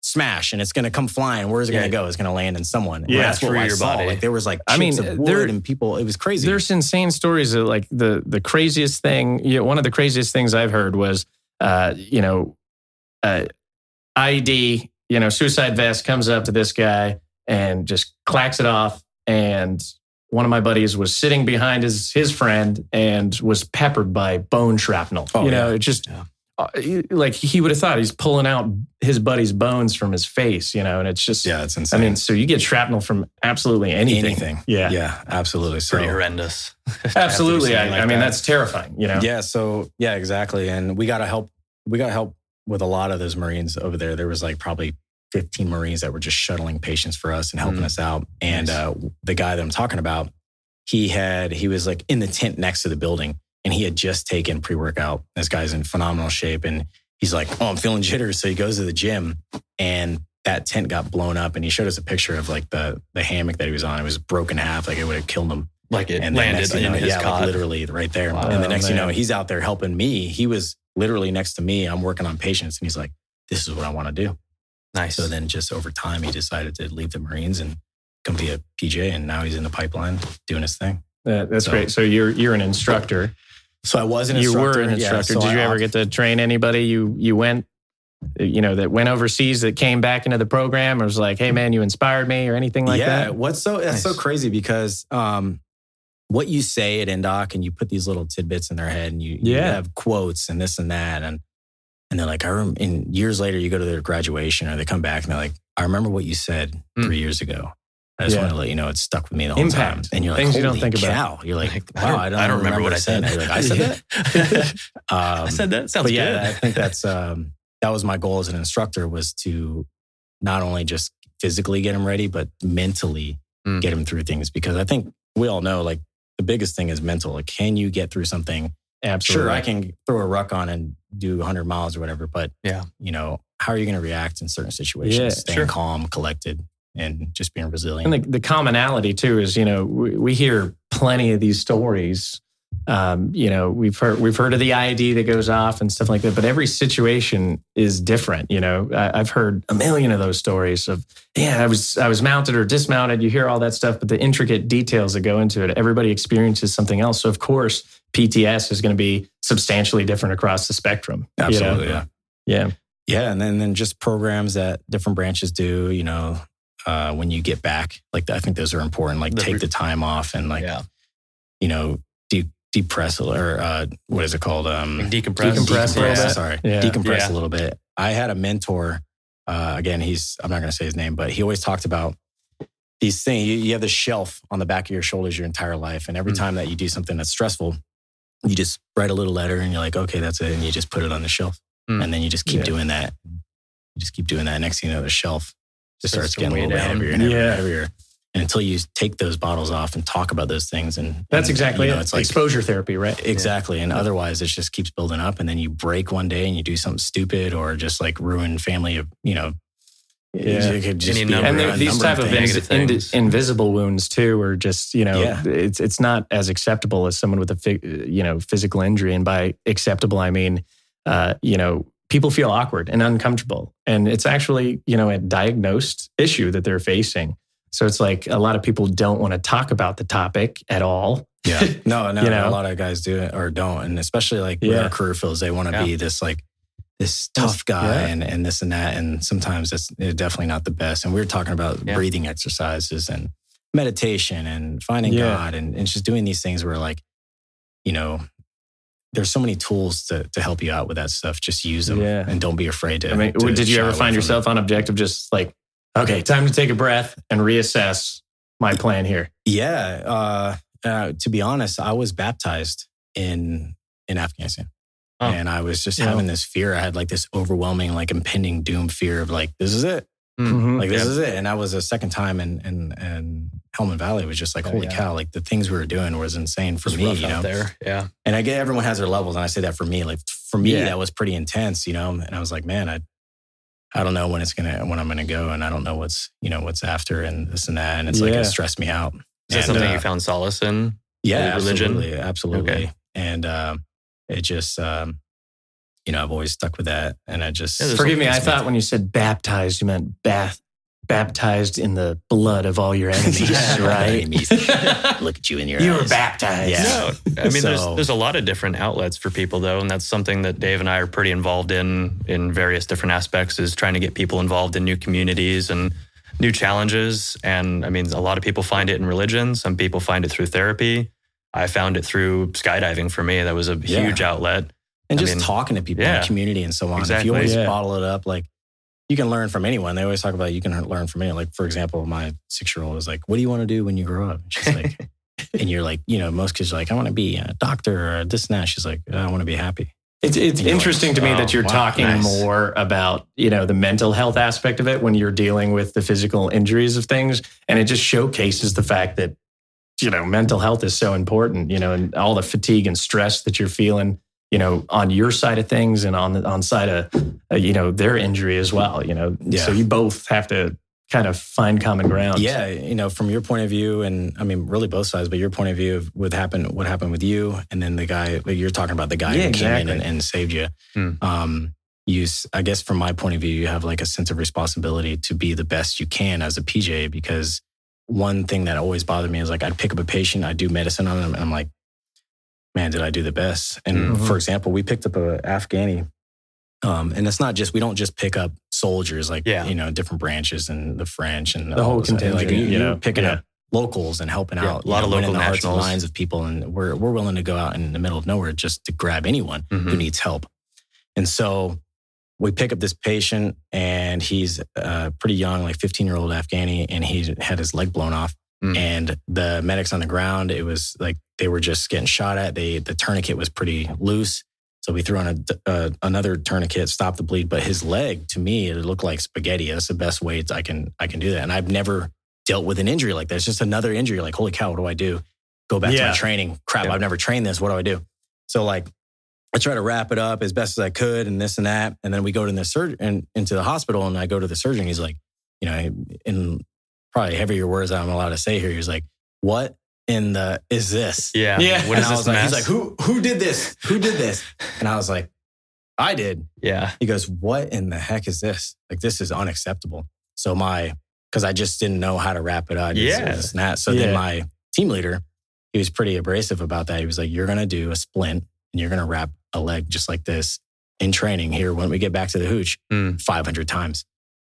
smash and it's gonna come flying. Where's it yeah. gonna go? It's gonna land in someone. Yeah, that's what I saw. Body. Like there was like I mean, of wood there, and people. It was crazy. There's insane stories of like the the craziest thing. You know, one of the craziest things I've heard was, uh, you know, uh, I E D, you know, suicide vest comes up to this guy and just clacks it off and. One of my buddies was sitting behind his his friend and was peppered by bone shrapnel. Oh, you know, yeah. it just yeah. uh, like he would have thought he's pulling out his buddy's bones from his face. You know, and it's just yeah, it's insane. I mean, so you get shrapnel from absolutely anything. Anything. Yeah, yeah, absolutely. So, pretty horrendous. Absolutely. I, like I mean, that. that's terrifying. You know. Yeah. So yeah, exactly. And we got to help. We got to help with a lot of those Marines over there. There was like probably. fifteen Marines that were just shuttling patients for us and helping mm. us out. And nice. uh, the guy that I'm talking about, he had, he was like in the tent next to the building, and he had just taken pre-workout. This guy's in phenomenal shape, and he's like, oh, I'm feeling jitters. So he goes to the gym, and that tent got blown up, and he showed us a picture of like the the hammock that he was on. It was broken in half, like it would have killed him. Like it and landed in you know, his yeah, cot. Like literally right there. Wow, and the next man. you know, he's out there helping me. He was literally next to me. I'm working on patients, and he's like, "This is what I want to do." Nice. So then, just over time, he decided to leave the Marines and come be a P J, and now he's in the pipeline doing his thing. Yeah, that's so, great. So you're you're an instructor. So I was an instructor. You were an instructor. Yeah, so Did you I, ever get to train anybody? You you went, you know, that went overseas that came back into the program, or was like, "Hey man, you inspired me," or anything like yeah, that? Yeah. What's so that's nice. so crazy because um, what you say at Indoc, and you put these little tidbits in their head, and you, yeah. you have quotes and this and that, and and they're like, I remember. And years later, you go to their graduation, or they come back and they're like, "I remember what you said mm. three years ago. I just yeah. want to let you know it stuck with me the whole Impact. time." And you're like, Things holy you don't think cow. About. You're like, wow, I don't, I don't remember, remember what I said. That. Like, I said that? um, I said that? Sounds but yeah, good. I think that's um, that was my goal as an instructor, was to not only just physically get him ready, but mentally mm. get him through things. Because I think we all know, like, the biggest thing is mental. Like, can you get through something? Absolutely. Sure, I can throw a ruck on and do one hundred miles or whatever. But, yeah. you know, how are you going to react in certain situations? Yeah, Staying sure. calm, collected. And just being resilient. And the, the commonality too is, you know, we, we hear plenty of these stories. Um, you know, we've heard we've heard of the I E D that goes off and stuff like that. But every situation is different. You know, I, I've heard a million of those stories of, yeah, I was I was mounted or dismounted. You hear all that stuff, but the intricate details that go into it, everybody experiences something else. So of course, P T S is going to be substantially different across the spectrum. Absolutely, you know? yeah, yeah, yeah. And then and then just programs that different branches do. You know. Uh, when you get back, like I think those are important. Like take the time off and like, yeah. you know, de- depress or uh, what is it called? Um, decompress. Decompress. decompress a little bit. Sorry, yeah. decompress yeah. a little bit. I had a mentor. Uh, again, he's I'm not going to say his name, but he always talked about these things. You, you have this shelf on the back of your shoulders your entire life, and every mm-hmm. time that you do something that's stressful, you just write a little letter and you're like, okay, that's it, and you just put it on the shelf, mm-hmm. and then you just keep yeah. doing that. You just keep doing that. Next thing you know, the shelf. Just starts getting a little bit heavier and heavier, yeah. and heavier. And until you take those bottles off and talk about those things. And that's and, exactly you know, it. It's like exposure therapy, right? Exactly. Yeah. And otherwise, it just keeps building up. And then you break one day and you do something stupid or just like ruin family, of, you know. Yeah. You could just be number, and there, these type of things, things. In, invisible wounds too, are just, you know, yeah. it's it's not as acceptable as someone with a, you know, physical injury. And by acceptable, I mean, uh, you know, people feel awkward and uncomfortable. And it's actually, you know, a diagnosed issue that they're facing. So it's like a lot of people don't want to talk about the topic at all. Yeah. No, no, you know? A lot of guys do it or don't. And especially like yeah. with our career fields, they want to yeah. be this like, this tough guy yeah. and, and this and that. And sometimes that's definitely not the best. And we were talking about yeah. breathing exercises and meditation and finding yeah. God and, and just doing these things where like, you know, there's so many tools to to help you out with that stuff. Just use them yeah. and don't be afraid to. I mean, to did you ever find yourself it. on objective just like, okay, time to take a breath and reassess my plan here? Yeah. Uh, uh, to be honest, I was baptized in in Afghanistan. Oh. And I was just yeah. having this fear. I had like this overwhelming, like impending doom fear of like, this is it. Mm-hmm. Like, this yeah. is it. And I was a second time in, in, in Helmand Valley. It was just like, holy yeah. cow, like the things we were doing was insane for was me, you know? There. Yeah. And I get everyone has their levels. And I say that for me, like for me, yeah. that was pretty intense, you know? And I was like, man, I, I don't know when it's going to, when I'm going to go. And I don't know what's, you know, what's after and this and that. And it's yeah. like, it stressed me out. Is and, that something uh, you found solace in? Yeah, religion? Absolutely. Absolutely. Okay. And um, it just, um, you know, I've always stuck with that. And I just... Yeah, forgive me, I thought when you said baptized, you meant bath, baptized in the blood of all your enemies, yeah, right? Enemies. Look at you in your you eyes. You were baptized. Yeah. No, I mean, so, there's, there's a lot of different outlets for people, though. And that's something that Dave and I are pretty involved in, in various different aspects, is trying to get people involved in new communities and new challenges. And I mean, a lot of people find it in religion. Some people find it through therapy. I found it through skydiving for me. That was a huge yeah. outlet. And I just mean, talking to people yeah, in the community and so on. Exactly, if you always yeah. bottle it up, like you can learn from anyone. They always talk about you can learn from anyone. Like, for example, my six-year-old was like, what do you want to do when you grow up? And she's like, and you're like, you know, most kids are like, I want to be a doctor or this and that. She's like, I want to be happy. It's it's interesting like, to me oh, that you're wow, talking nice. more about, you know, the mental health aspect of it when you're dealing with the physical injuries of things. And it just showcases the fact that, you know, mental health is so important, you know, and all the fatigue and stress that you're feeling you know, on your side of things and on the on side of, uh, you know, their injury as well, you know. Yeah. So you both have to kind of find common ground. Yeah, you know, from your point of view, and I mean, really both sides, but your point of view of what happened, what happened with you, and then the guy, like you're talking about the guy yeah, who exactly. came in and, and saved you. Mm. Um, you, I guess from my point of view, you have like a sense of responsibility to be the best you can as a P J, because one thing that always bothered me is like, I'd pick up a patient, I'd do medicine on them, and I'm like, man, did I do the best? And mm-hmm. for example, we picked up an Afghani. Um, and it's not just, we don't just pick up soldiers, like, yeah. you know, different branches and the French and the whole contingent. Like, you, you know, picking yeah. up locals and helping yeah, out. A lot of know, local nationals. The hearts and minds of people. And we're, we're willing to go out in the middle of nowhere just to grab anyone mm-hmm. who needs help. And so we pick up this patient, and he's uh, pretty young, like fifteen-year-old Afghani, and he had his leg blown off. Mm. And the medics on the ground, it was like they were just getting shot at. They The tourniquet was pretty loose. So we threw on a, uh, another tourniquet, stopped the bleed. But his leg, to me, it looked like spaghetti. That's the best way I can I can do that. And I've never dealt with an injury like that. It's just another injury. Like, holy cow, what do I do? Go back yeah. to my training. Crap, yeah. I've never trained this. What do I do? So like, I try to wrap it up as best as I could and this and that. And then we go to the sur- and into the hospital, and I go to the surgeon. He's like, you know, in probably heavier words I'm allowed to say here. He was like, what in the is this? Yeah. yeah. And what is I was this like, mess? He's like, who who did this? Who did this? And I was like, I did. Yeah. He goes, what in the heck is this? Like, this is unacceptable. So my, because I just didn't know how to wrap it up. Yeah. This and that. So yeah. then my team leader, he was pretty abrasive about that. He was like, you're going to do a splint and you're going to wrap a leg just like this in training here when we get back to the hooch mm. five hundred times.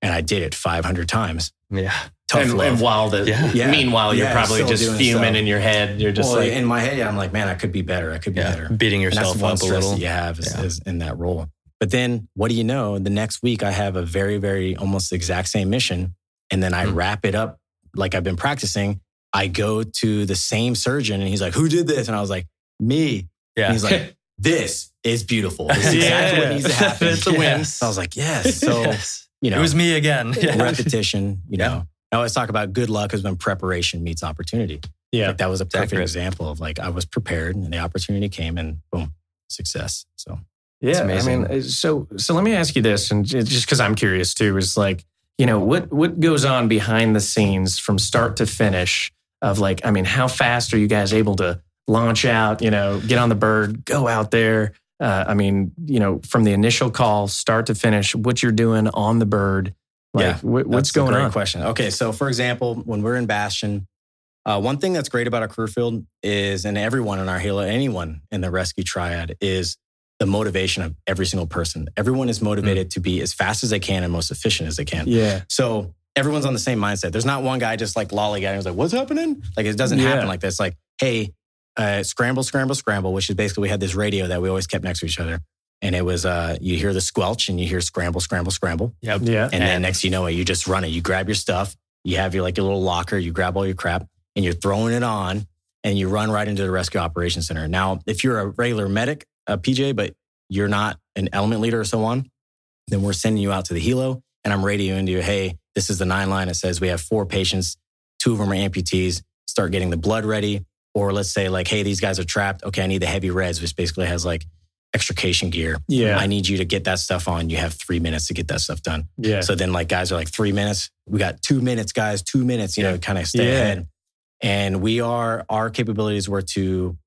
And I did it five hundred times. Yeah. And, and while the yeah. Yeah. meanwhile, you're yeah, probably just fuming stuff. In your head. You're just well, like in my head, yeah, I'm like, man, I could be better. I could be yeah. better. Beating yourself up a little. You have is, yeah. is in that role. But then, what do you know? The next week, I have a very, very almost exact same mission, and then I mm. wrap it up like I've been practicing. I go to the same surgeon, and he's like, "Who did this?" And I was like, "Me." Yeah. And he's like, "This is beautiful. This is exactly yeah. what needs to happen. It's a win." Yes. I was like, "Yes." So yes. you know, it was me again. Yeah. Repetition. You yeah. know. I always talk about good luck is when preparation meets opportunity. Yeah. Like that was a perfect Accurate. example of like, I was prepared and the opportunity came and boom, success. So yeah, I mean, so, so let me ask you this, and just cause I'm curious too, is like, you know, what, what goes on behind the scenes from start to finish of like, I mean, how fast are you guys able to launch out, you know, get on the bird, go out there. Uh, I mean, you know, from the initial call, start to finish, what you're doing on the bird. Like, yeah, what's that's going a great on? Question. Okay, so for example, when we're in Bastion, uh, one thing that's great about our career field is, and everyone in our H A L A, anyone in the rescue triad, is the motivation of every single person. Everyone is motivated mm. to be as fast as they can and most efficient as they can. Yeah. So everyone's on the same mindset. There's not one guy just like lollygagging, who's like, "What's happening?" Like it doesn't yeah. happen like this. Like, hey, uh, scramble, scramble, scramble, which is basically we had this radio that we always kept next to each other. And it was, uh, you hear the squelch and you hear scramble, scramble, scramble. Yep. Yeah. And then next you know it, you just run it. You grab your stuff. You have your like your little locker. You grab all your crap and you're throwing it on and you run right into the Rescue Operations Center. Now, if you're a regular medic, a P J, but you're not an element leader or so on, then we're sending you out to the helo and I'm radioing to you, hey, this is the nine line. It says we have four patients. Two of them are amputees. Start getting the blood ready. Or let's say like, hey, these guys are trapped. Okay, I need the heavy res, which basically has like extrication gear. Yeah. I need you to get that stuff on. You have three minutes to get that stuff done. Yeah. So then like guys are like three minutes. We got two minutes, guys, two minutes, you yeah. know, kind of stay yeah. ahead. And we are, our capabilities were to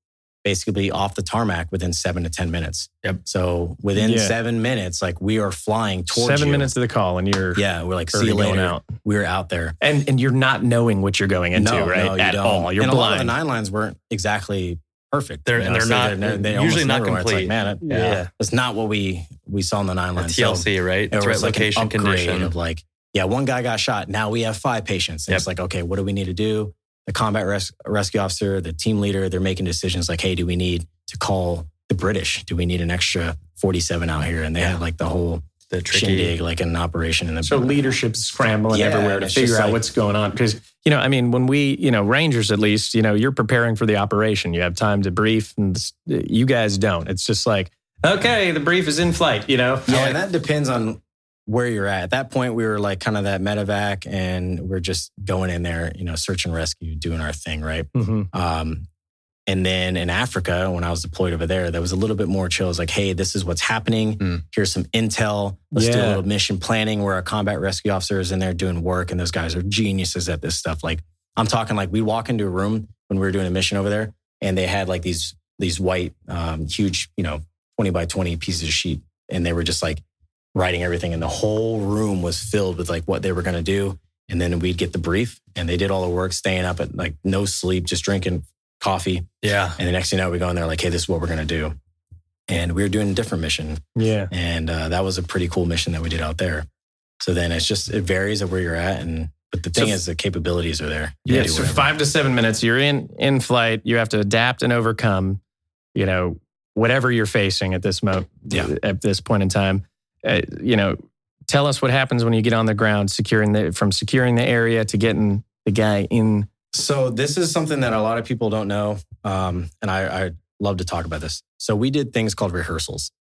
basically off the tarmac within seven to ten minutes. Yep. So within yeah. seven minutes, like we are flying towards seven you. minutes of the call and you're yeah, we're like, see you later. Out. We're out there. And and you're not knowing what you're going into, no, right? No, you At don't. all. You're and blind. A lot of the nine lines weren't exactly perfect. They're, you know, they're so not, they're, they're usually not complete. It's like, man, it, yeah. yeah. It's not what we, we saw in the nine line. T L C, so, right? It's right location like condition. Of like, yeah, one guy got shot. Now we have five patients. And yep. it's like, okay, what do we need to do? The combat res- rescue officer, the team leader, they're making decisions like, hey, do we need to call the British? Do we need an extra forty-seven out here? And they yeah. had like the whole the tricky shindig, like an operation in the so leadership's scrambling yeah, everywhere to figure out like, what's going on. Because you know, I mean, when we, you know, Rangers at least, you know, you're preparing for the operation. You have time to brief, and you guys don't. It's just like, okay, the brief is in flight. You know, yeah, like, and that depends on where you're at. At that point, we were like kind of that medevac, and we're just going in there, you know, search and rescue, doing our thing, right? Mm-hmm. Um, And then in Africa, when I was deployed over there, there was a little bit more chill. It's like, hey, this is what's happening. Mm. Here's some intel. Let's yeah. do a little mission planning where our combat rescue officer is in there doing work. And those guys are geniuses at this stuff. Like, I'm talking like we walk into a room when we were doing a mission over there and they had like these, these white, um, huge, you know, twenty by twenty pieces of sheet. And they were just like writing everything. And the whole room was filled with like what they were going to do. And then we'd get the brief and they did all the work, staying up at like no sleep, just drinking coffee. Yeah. And the next thing you know, we go in there like, hey, this is what we're going to do. And we were doing a different mission. Yeah. And uh, that was a pretty cool mission that we did out there. So then it's just, it varies of where you're at. And, but the thing so, is the capabilities are there. You yeah. So whatever. five to seven minutes, you're in, in flight, you have to adapt and overcome, you know, whatever you're facing at this moment, yeah. at this point in time. Uh, you know, tell us what happens when you get on the ground, securing the, from securing the area to getting the guy in. So this is something that a lot of people don't know. Um, and I, I love to talk about this. So we did things called rehearsals.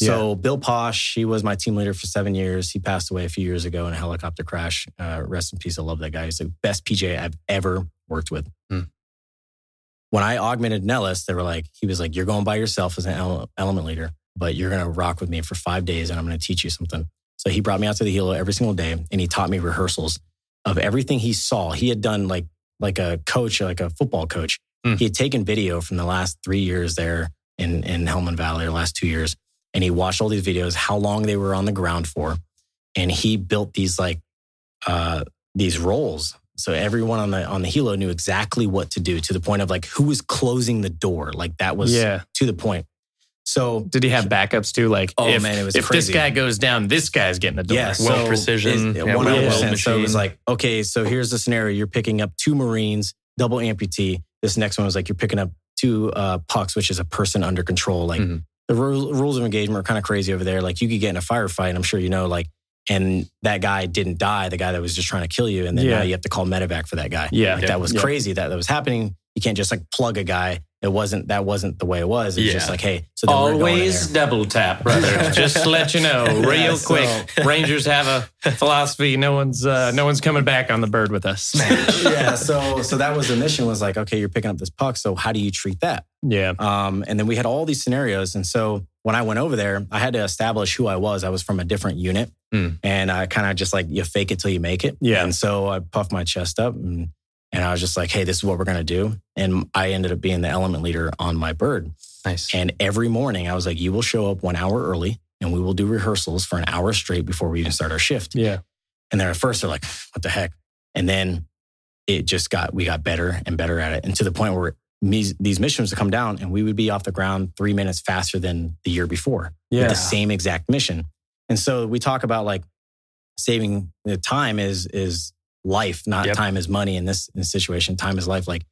Yeah. So Bill Posh, he was my team leader for seven years. He passed away a few years ago in a helicopter crash. Uh, rest in peace. I love that guy. He's the best P J I've ever worked with. Mm. When I augmented Nellis, they were like, he was like, you're going by yourself as an ele- element leader, but you're going to rock with me for five days and I'm going to teach you something. So he brought me out to the helo every single day and he taught me rehearsals of everything he saw. He had done like like a coach, like a football coach. Mm. He had taken video from the last three years there in, in Helmand Valley, or last two years. And he watched all these videos, how long they were on the ground for. And he built these like, uh, these roles. So everyone on the on the helo knew exactly what to do, to the point of like who was closing the door. Like that was yeah. to the point. So did he have backups too? Like, oh if, man, it was if crazy. This guy goes down, this guy's getting the door. Yeah, so well, precision, yeah, one hundred percent. So it was like, okay, so here's the scenario: you're picking up two Marines, double amputee. This next one was like you're picking up two uh, pucks, which is a person under control. Like mm-hmm. the rules, rules of engagement are kind of crazy over there. Like you could get in a firefight, and I'm sure you know, like. And that guy didn't die, the guy that was just trying to kill you. And then yeah. now you have to call medevac for that guy. Yeah. Like yeah. that was crazy yeah. that that was happening. You can't just like plug a guy. It wasn't, that wasn't the way it was. It was yeah. just like, hey. So then always double tap, brother. Just to let you know, real yeah, so. quick. Rangers have a philosophy. No one's uh, no one's coming back on the bird with us. yeah. So so that was the mission, was like, okay, you're picking up this puck. So how do you treat that? Yeah. Um. And then we had all these scenarios. And so when I went over there, I had to establish who I was. I was from a different unit. Mm. And I kind of just like, you fake it till you make it. Yeah. And so I puffed my chest up and, and I was just like, hey, this is what we're going to do. And I ended up being the element leader on my bird. Nice. And every morning I was like, you will show up one hour early and we will do rehearsals for an hour straight before we even start our shift. Yeah. And then at first they're like, what the heck? And then it just got, we got better and better at it. And to the point where these, these missions would come down and we would be off the ground three minutes faster than the year before. Yeah. With the same exact mission. And so we talk about like saving the time is is life, not yep. time is money in this, in this situation. Time is life. Like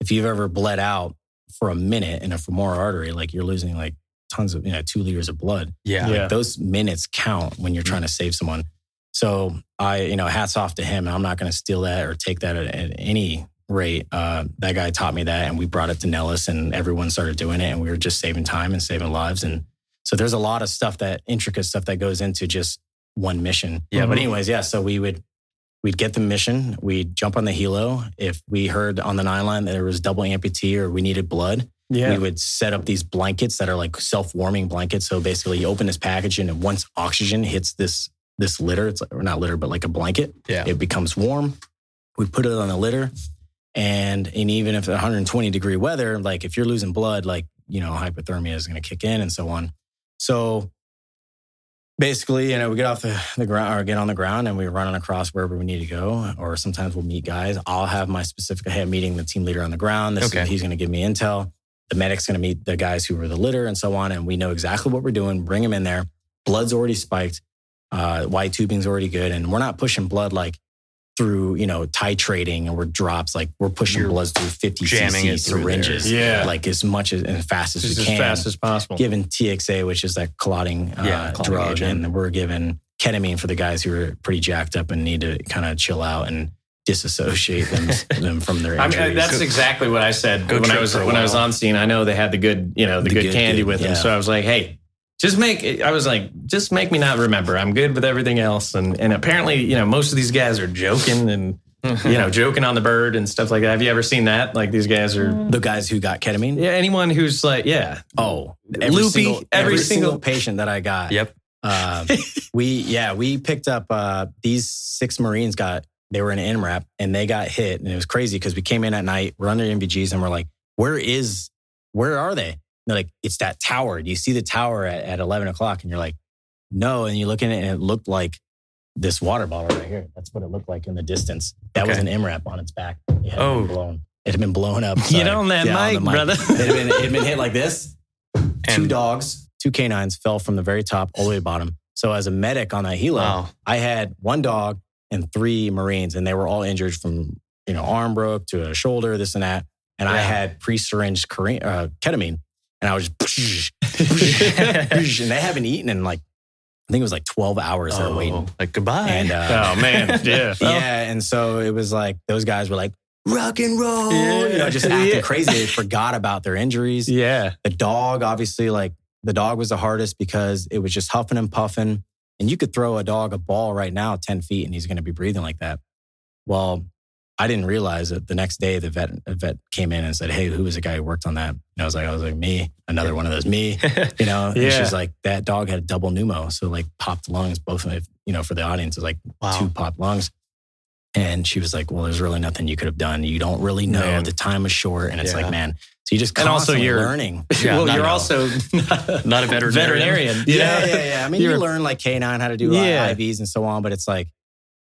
if you've ever bled out for a minute in a femoral artery, like you're losing like tons of, you know, two liters of blood. Yeah. Like, yeah. those minutes count when you're trying to save someone. So I, you know, hats off to him. And I'm not going to steal that or take that at, at any rate. Uh, that guy taught me that and we brought it to Nellis and everyone started doing it and we were just saving time and saving lives. And so there's a lot of stuff that intricate stuff that goes into just one mission. Yeah. But anyways, yeah. So we would, we'd get the mission. We'd jump on the helo. If we heard on the nine line that there was double amputee or we needed blood, yeah. we would set up these blankets that are like self-warming blankets. So basically you open this package and once oxygen hits this, this litter, it's like, or not litter, but like a blanket, yeah. it becomes warm. We put it on the litter. And, and even if it's one hundred twenty degree weather, like if you're losing blood, like, you know, hypothermia is going to kick in and so on. So basically, you know, we get off the, the ground or get on the ground and we're running across wherever we need to go. Or sometimes we'll meet guys. I'll have my specific, hey, I'm meeting the team leader on the ground. This okay. is, he's going to give me intel. The medic's going to meet the guys who were the litter and so on. And we know exactly what we're doing. Bring them in there. Blood's already spiked. Uh, wide tubing's already good. And we're not pushing blood like through, you know, titrating and we're drops. Like we're pushing You're bloods through fifty cc syringes. Yeah. Like as much as, and fast as Just we can. As fast as possible. Given T X A, which is that clotting, yeah, uh, clotting drug. Agent. And we're given ketamine for the guys who are pretty jacked up and need to kind of chill out and disassociate them, them from their injuries. I mean, that's exactly what I said Go when I was when I was on scene. I know they had the good, you know, the, the good, good candy good, with yeah. them. So I was like, hey, Just make, I was like, just make me not remember. I'm good with everything else. And and apparently, you know, most of these guys are joking and you know, joking on the bird and stuff like that. Have you ever seen that? Like these guys are... The guys who got ketamine? Yeah, anyone who's like, yeah. Oh. Every loopy. Single, every every single, single patient that I got. Yep. Uh, we, yeah, we picked up... Uh, these six Marines got... They were in an M RAP and they got hit. And it was crazy because we came in at night, we're on their M V Gs and we're like, where is... Where are they? And they're like, it's that tower. Do you see the tower at, at eleven o'clock? And you're like, no. And you look in it and it looked like this water bottle right here. That's what it looked like in the distance. That okay. was an M RAP on its back. It had oh. been blown. It had been blown up. Sorry. Get on that yeah, mic, on mic, brother. It had been, it had been hit like this. And two dogs, two canines fell from the very top all the way to the bottom. So as a medic on a helo, wow. I had one dog and three Marines, and they were all injured from, you know, arm broke to a shoulder, this and that. And yeah. I had pre-syringed ketamine, and I was just... and they haven't eaten in like, I think it was like twelve hours oh, they were waiting. Like, goodbye. And, uh, oh, man. Yeah. yeah. And so it was like, those guys were like, rock and roll. Yeah. You know, just acting yeah. crazy. They forgot about their injuries. Yeah. The dog, obviously, like, the dog was the hardest because it was just huffing and puffing. And you could throw a dog a ball right now ten feet, and he's going to be breathing like that. Well... I didn't realize that the next day the vet a vet came in and said, "Hey, who was the guy who worked on that?" And I was like, "I was like me, another one of those me." You know, yeah. And she's like, "That dog had a double pneumo, so like popped lungs, both of them." You know, for the audience, it's like wow. two popped lungs. And she was like, "Well, there's really nothing you could have done. You don't really know. Man. The time is short." And it's yeah. like, man, so you just constantly and also you're learning. Yeah, well, you're also not a veterinarian. veterinarian. Yeah. yeah, yeah, yeah. I mean, you're, you learn like canine how to do yeah. I Vs and so on, but it's like.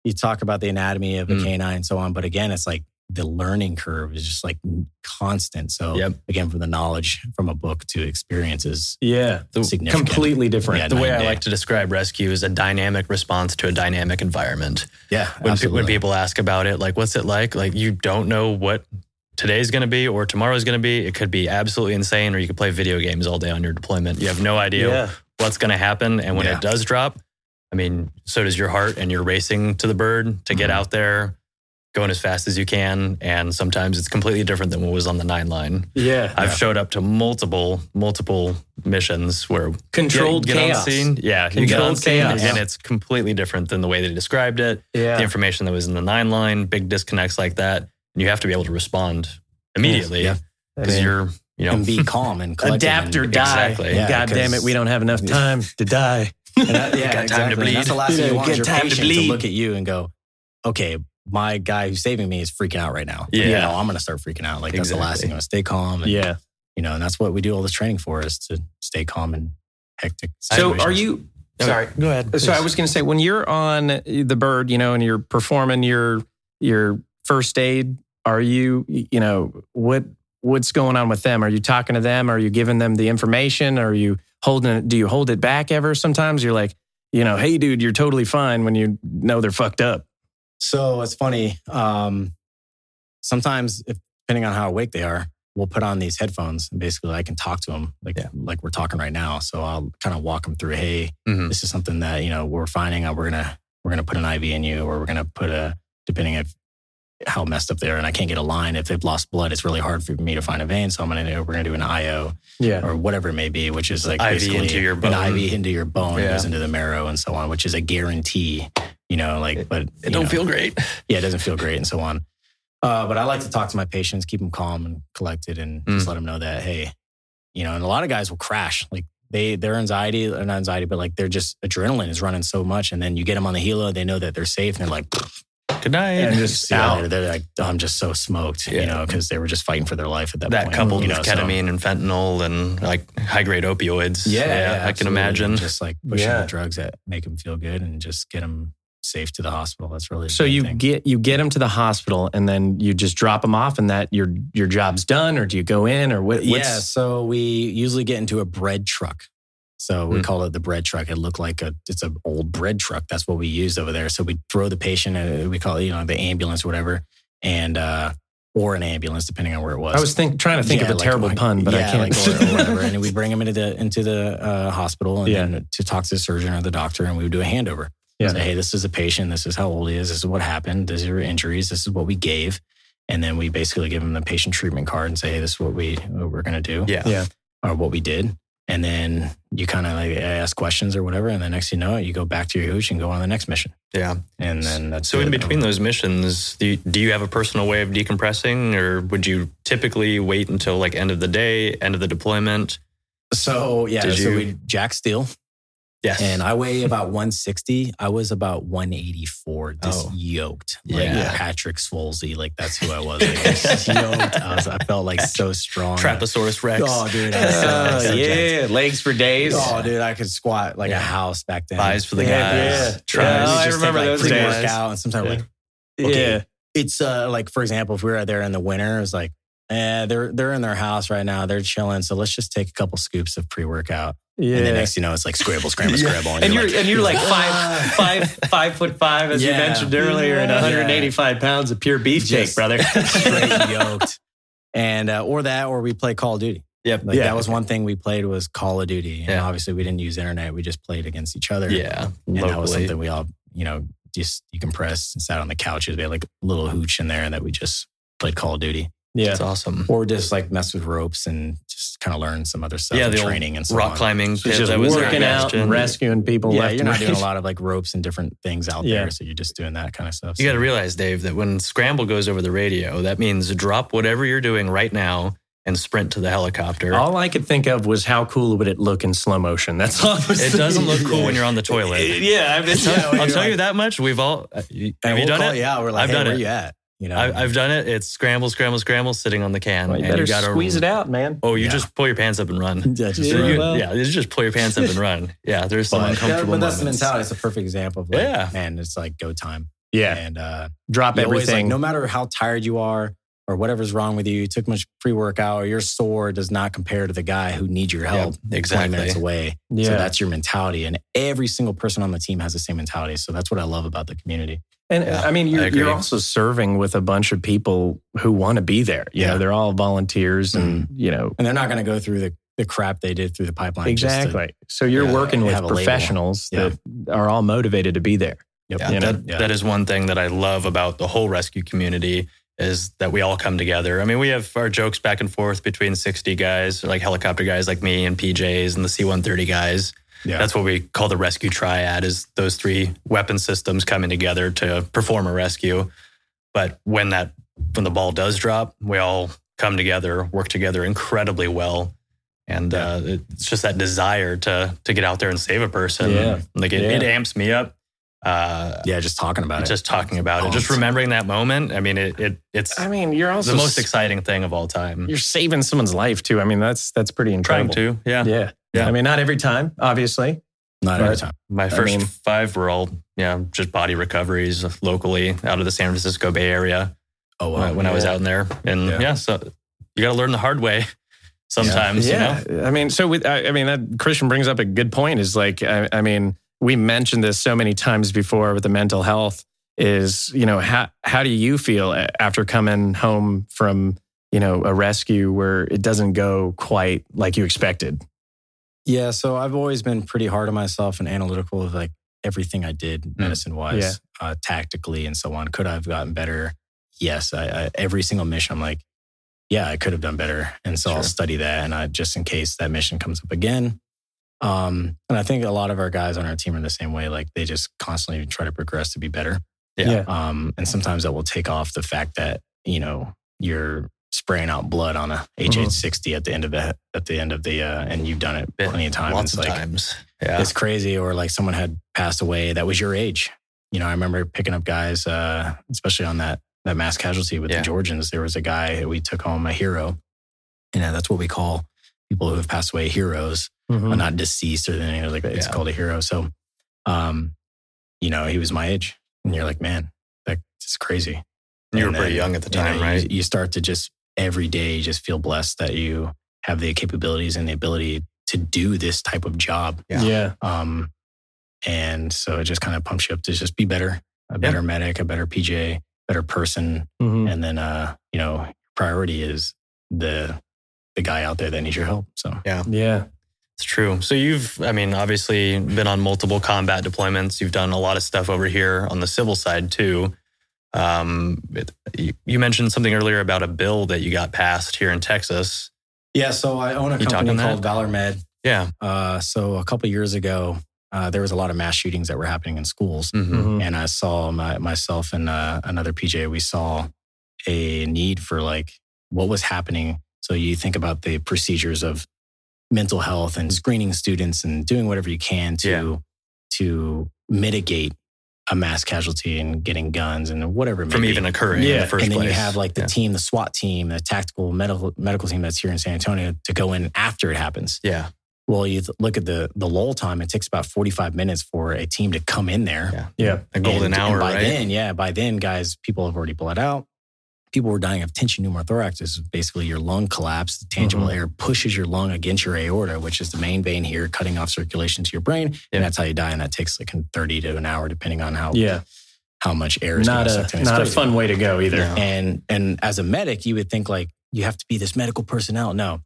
You talk about the anatomy of a mm. canine and so on. But again, it's like the learning curve is just like constant. So yep. again, from the knowledge from a book to experiences. Yeah. Significant. Completely different. Yeah, the way I day. like to describe rescue is a dynamic response to a dynamic environment. Yeah, when, pe- when people ask about it, like, what's it like? Like, you don't know what today's going to be or tomorrow's going to be. It could be absolutely insane, or you could play video games all day on your deployment. You have no idea yeah. what's going to happen. And when yeah. it does drop, I mean, so does your heart, and you're racing to the bird to get mm-hmm. out there, going as fast as you can. And sometimes it's completely different than what was on the nine line. Yeah. I've yeah. showed up to multiple, multiple missions where... Controlled get, get chaos. On scene. Yeah. Controlled you get on scene, chaos. And it's completely different than the way they described it. Yeah. The information that was in the nine line, big disconnects like that. And you have to be able to respond immediately because yeah. yeah. I mean, you're... You know, and be calm and adapt or and, die. Exactly. Yeah, God damn it, we don't have enough time to die. And that, yeah, got exactly. time to bleed. And that's the last thing you want. Get your time to, bleed. To look at you and go, "Okay, my guy who's saving me is freaking out right now. Yeah, you know, I'm going to start freaking out. Like exactly. that's the last thing. I'm going to stay calm. And, yeah, you know, and that's what we do all this training for, is to stay calm in hectic situations. So, are you? Sorry, go ahead. Please. So I was going to say, when you're on the bird, you know, and you're performing your your first aid, are you, you know, what? What's going on with them? Are you talking to them? Are you giving them the information? Are you holding it? Do you hold it back ever? Sometimes you're like, you know, hey, dude, you're totally fine, when you know they're fucked up. So it's funny. Um, sometimes, if, depending on how awake they are, we'll put on these headphones and basically I can talk to them like, yeah. like we're talking right now. So I'll kind of walk them through, hey, mm-hmm. this is something that, you know, we're finding out. We're going to, we're going to put an I V in you, or we're going to put a, depending if, how messed up they are, and I can't get a line. If they've lost blood, it's really hard for me to find a vein. So I'm going to we're going to do an I O, yeah. or whatever it may be, which is like I V basically into your bone. An I V into your bone, yeah. goes into the marrow and so on, which is a guarantee, you know. Like, but it don't know, feel great. Yeah, it doesn't feel great, and so on. Uh, but I like to talk to my patients, keep them calm and collected, and mm. just let them know that, hey, you know. And a lot of guys will crash, like they their anxiety, not anxiety, but like they're just adrenaline is running so much, and then you get them on the helo, they know that they're safe, and they're like. Good night. And just out. They're like, oh, I'm just so smoked, yeah. you know, because they were just fighting for their life at that, that point. That coupled you know, with ketamine so. and fentanyl and like high grade opioids. Yeah, yeah, yeah I can imagine. Just like pushing yeah. the drugs that make them feel good and just get them safe to the hospital. That's really so you thing. get you get them to the hospital, and then you just drop them off, and that your your job's done, or do you go in or what? What's... Yeah, so we usually get into a bread truck. So we mm. call it the bread truck. It looked like a, it's an old bread truck. That's what we used over there. So we throw the patient, and we call it, you know, the ambulance or whatever, and uh, or an ambulance, depending on where it was. I was think, trying to think yeah, of a like, terrible like, pun, but yeah, I can't. Like, or, or whatever. And we bring them into the into the uh, hospital and yeah. then to talk to the surgeon or the doctor, and we would do a handover. Yeah. Say, hey, this is a patient. This is how old he is. This is what happened. These are injuries. This is what we gave. And then we basically give them the patient treatment card and say, hey, this is what, we, what we're going to do. Yeah. yeah. Or what we did. And then you kind of like ask questions or whatever. And the next, you know, you go back to your hooch and go on the next mission. Yeah. And then that's so in between those missions, do you, do you have a personal way of decompressing, or would you typically wait until like end of the day, end of the deployment? So yeah, Did so you... we jack steel. Yes. And I weigh about one sixty. I was about one eighty-four, just oh. yoked. Like yeah. Patrick Swolesy, like that's who I was. Like, I was yoked. I, was, I felt like so strong. Trapezosaurus Rex. Oh, dude. I was so, uh, so yeah, jacked. Legs for days. Oh, dude, I could squat like yeah. a house back then. Thighs for the yeah, guys. Yeah, Tries. yeah. Oh, I remember take, like, those days. Workout, and sometimes yeah. like, okay, yeah. it's uh, like, for example, if we were out there in the winter, it was like, eh, they're, they're in their house right now. They're chilling. So let's just take a couple scoops of pre-workout. Yeah. And the next, you know, it's like scramble, scramble, yeah. scramble, and, and you're, you're like, and you're like five, five, five foot five, as yeah. you mentioned earlier, and one eighty-five yeah. pounds of pure beef steak, brother, straight yoked, and uh, or that, or we play Call of Duty. Yep, like yeah. that was one thing we played was Call of Duty, and yeah. obviously we didn't use internet; we just played against each other. Yeah, and locally. That was something we all, you know, just decompressed and sat on the couches. We had like a little hooch in there that we just played Call of Duty. Yeah, that's awesome. Or just like mess with ropes and just kind of learn some other stuff. Yeah, the training and so rock on. climbing. So just I was working out and rescuing people. Yeah, left you're not right. doing a lot of like ropes and different things out yeah. there. So you're just doing that kind of stuff. You so. got to realize, Dave, that when scramble goes over the radio, that means drop whatever you're doing right now and sprint to the helicopter. All I could think of was how cool would it look in slow motion. That's all. It doesn't look cool when you're on the toilet. yeah, I've been yeah, I'll tell like, you that much. We've all have you we'll done call it? Yeah, we're like, I've hey, done where it. You at? You know, I, I've done it. It's scramble, scramble, scramble, sitting on the can. Well, you and better you gotta squeeze it out, man. Oh, you yeah. just pull your pants up and run. Yeah, just, you, well. yeah, you just pull your pants up and run. Yeah, there's some uncomfortable yeah, but that's moments. The mentality. It's a perfect example of like, yeah. man, it's like go time. Yeah. And uh, drop everything. Always, like, no matter how tired you are or whatever's wrong with you, you took much pre-workout or you're sore does not compare to the guy who needs your help yep, exactly. twenty minutes away. Yeah. So that's your mentality. And every single person on the team has the same mentality. So that's what I love about the community. And yeah, I mean, you're, I you're also serving with a bunch of people who want to be there. You yeah. know, they're all volunteers and, mm-hmm. you know. And they're not going to go through the, the crap they did through the pipeline. Exactly. To, so you're yeah, working with professionals yeah. that are all motivated to be there. Yep. Yeah, you know? that, yeah. that is one thing that I love about the whole rescue community is that we all come together. I mean, we have our jokes back and forth between sixty guys, like helicopter guys like me and P Js and the C one thirty guys. Yeah. That's what we call the rescue triad, is those three weapon systems coming together to perform a rescue. But when that when the ball does drop, we all come together, work together incredibly well. And yeah. uh, it's just that desire to to get out there and save a person. Yeah. Like it, yeah. it amps me up. Uh, yeah, just talking about just it. Just talking about oh, it. Just remembering that moment. I mean, it, it it's I mean, you're also the most exciting thing of all time. You're saving someone's life too. I mean, that's that's pretty incredible. Trying to, yeah. Yeah. Yeah. I mean, not every time, obviously. Not every time. My first I mean, five were all, yeah, just body recoveries locally out of the San Francisco Bay Area. Oh, wow. When, when yeah. I was out in there. And yeah, yeah so you got to learn the hard way sometimes. Yeah. You know? yeah. I mean, so with, I, I mean, that Christian brings up a good point is like, I, I mean, we mentioned this so many times before with the mental health is, you know, how, how do you feel after coming home from, you know, a rescue where it doesn't go quite like you expected? Yeah, so I've always been pretty hard on myself and analytical of like everything I did medicine-wise, yeah. uh, tactically and so on. Could I have gotten better? Yes, I, I, every single mission I'm like, yeah, I could have done better. And so sure. I'll study that and I, just in case that mission comes up again. Um, and I think a lot of our guys on our team are the same way. Like they just constantly try to progress to be better. Yeah. yeah. Um, and sometimes that will take off the fact that, you know, you're spraying out blood on a H A sixty at the end of the at the end of the uh, and you've done it plenty of times. Lots it's of like, times, yeah. It's crazy. Or like someone had passed away that was your age. You know, I remember picking up guys, uh, especially on that that mass casualty with yeah. the Georgians. There was a guy we took home, a hero. You know, that's what we call people who have passed away, heroes, mm-hmm. but not deceased or anything like that. It's yeah. called a hero. So, um, you know, he was my age, and you're like, man, that's crazy. And you were then, pretty young at the time, you know, right? You, you start to just every day, you just feel blessed that you have the capabilities and the ability to do this type of job. Yeah. yeah. Um, and so it just kind of pumps you up to just be better, a better yeah. medic, a better P J, better person. Mm-hmm. And then, uh, you know, priority is the the guy out there that needs your help. So yeah, yeah, it's true. So you've, I mean, obviously been on multiple combat deployments. You've done a lot of stuff over here on the civil side too. Um, it, you mentioned something earlier about a bill that you got passed here in Texas. Yeah, so I own a you company called that? Valor Med. Yeah. Uh, so a couple of years ago, uh, there was a lot of mass shootings that were happening in schools. Mm-hmm. And I saw my, myself and uh, another P J, we saw a need for like what was happening. So you think about the procedures of mental health and screening students and doing whatever you can to yeah. to mitigate a mass casualty and getting guns and whatever it may from be. Even occurring yeah. in the first place. And then place. You have like the yeah. team, the SWAT team, the tactical medical medical team that's here in San Antonio to go in after it happens. Yeah. Well, you look at the the lull time. It takes about forty-five minutes for a team to come in there. Yeah, yeah. A golden and, hour, and by right? then, yeah, by then, guys, people have already bled out. People were dying of tension pneumothorax. This is basically your lung collapse. The tangible mm-hmm. air pushes your lung against your aorta, which is the main vein here, cutting off circulation to your brain. Yeah. And that's how you die. And that takes like thirty to an hour, depending on how yeah. how much air is not going to a Not crazy. A fun way to go either. No. And and as a medic, you would think like, you have to be this medical personnel. No,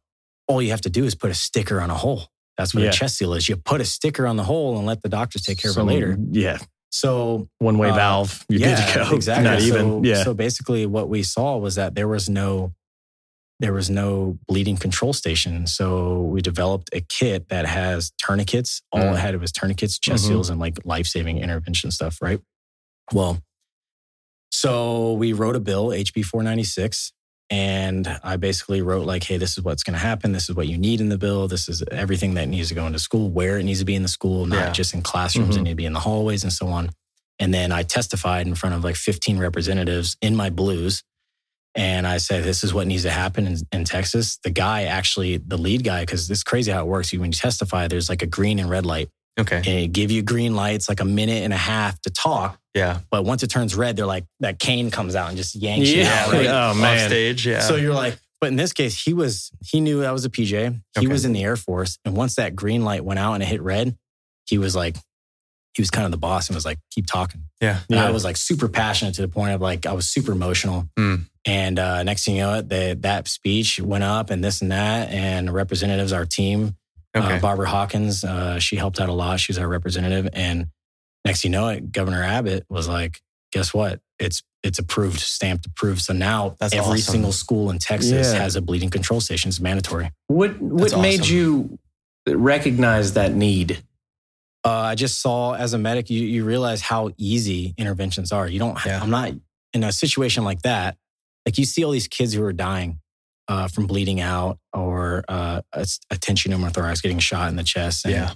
all you have to do is put a sticker on a hole. That's what yeah. a chest seal is. You put a sticker on the hole and let the doctors take care so, of it later. Yeah. So one-way uh, valve, you're yeah, good to go. Exactly. Not so, even. Yeah. So basically, what we saw was that there was no, there was no bleeding control station. So we developed a kit that has tourniquets. All mm. it had was tourniquets, chest mm-hmm. seals, and like life-saving intervention stuff. Right. Well, so we wrote a bill, H B four ninety-six, and I basically wrote like, "Hey, this is what's going to happen. This is what you need in the bill. This is everything that needs to go into school, where it needs to be in the school, not yeah. just in classrooms. Mm-hmm. It needs to be in the hallways and so on." And then I testified in front of like fifteen representatives in my blues. And I said, this is what needs to happen in, in Texas. The guy actually, the lead guy, because this is crazy how it works. When you testify, there's like a green and red light. Okay. And they give you green lights, like a minute and a half to talk. Yeah. But once it turns red, they're like, that cane comes out and just yanks yeah. you out, right? Oh, man. Off stage, yeah. So you're like, but in this case, he was, he knew I was a P J. He okay. was in the Air Force. And once that green light went out and it hit red, he was like, he was kind of the boss and was like, keep talking. Yeah. And yeah. I was like super passionate to the point of like, I was super emotional. Mm. And uh, next thing you know, the, that speech went up and this and that. And representatives, our team, Okay. Uh, Barbara Hawkins, uh, she helped out a lot. She's our representative. And next you know it, Governor Abbott was like, guess what? It's it's approved, stamped approved. So now That's every awesome. Single school in Texas yeah. has a bleeding control station. It's mandatory. What, what awesome. Made you recognize that need? Uh, I just saw as a medic, you, you realize how easy interventions are. You don't, yeah. I'm not in a situation like that. Like you see all these kids who are dying. Uh, from bleeding out or uh, a, a tension pneumothorax getting shot in the chest. And, yeah.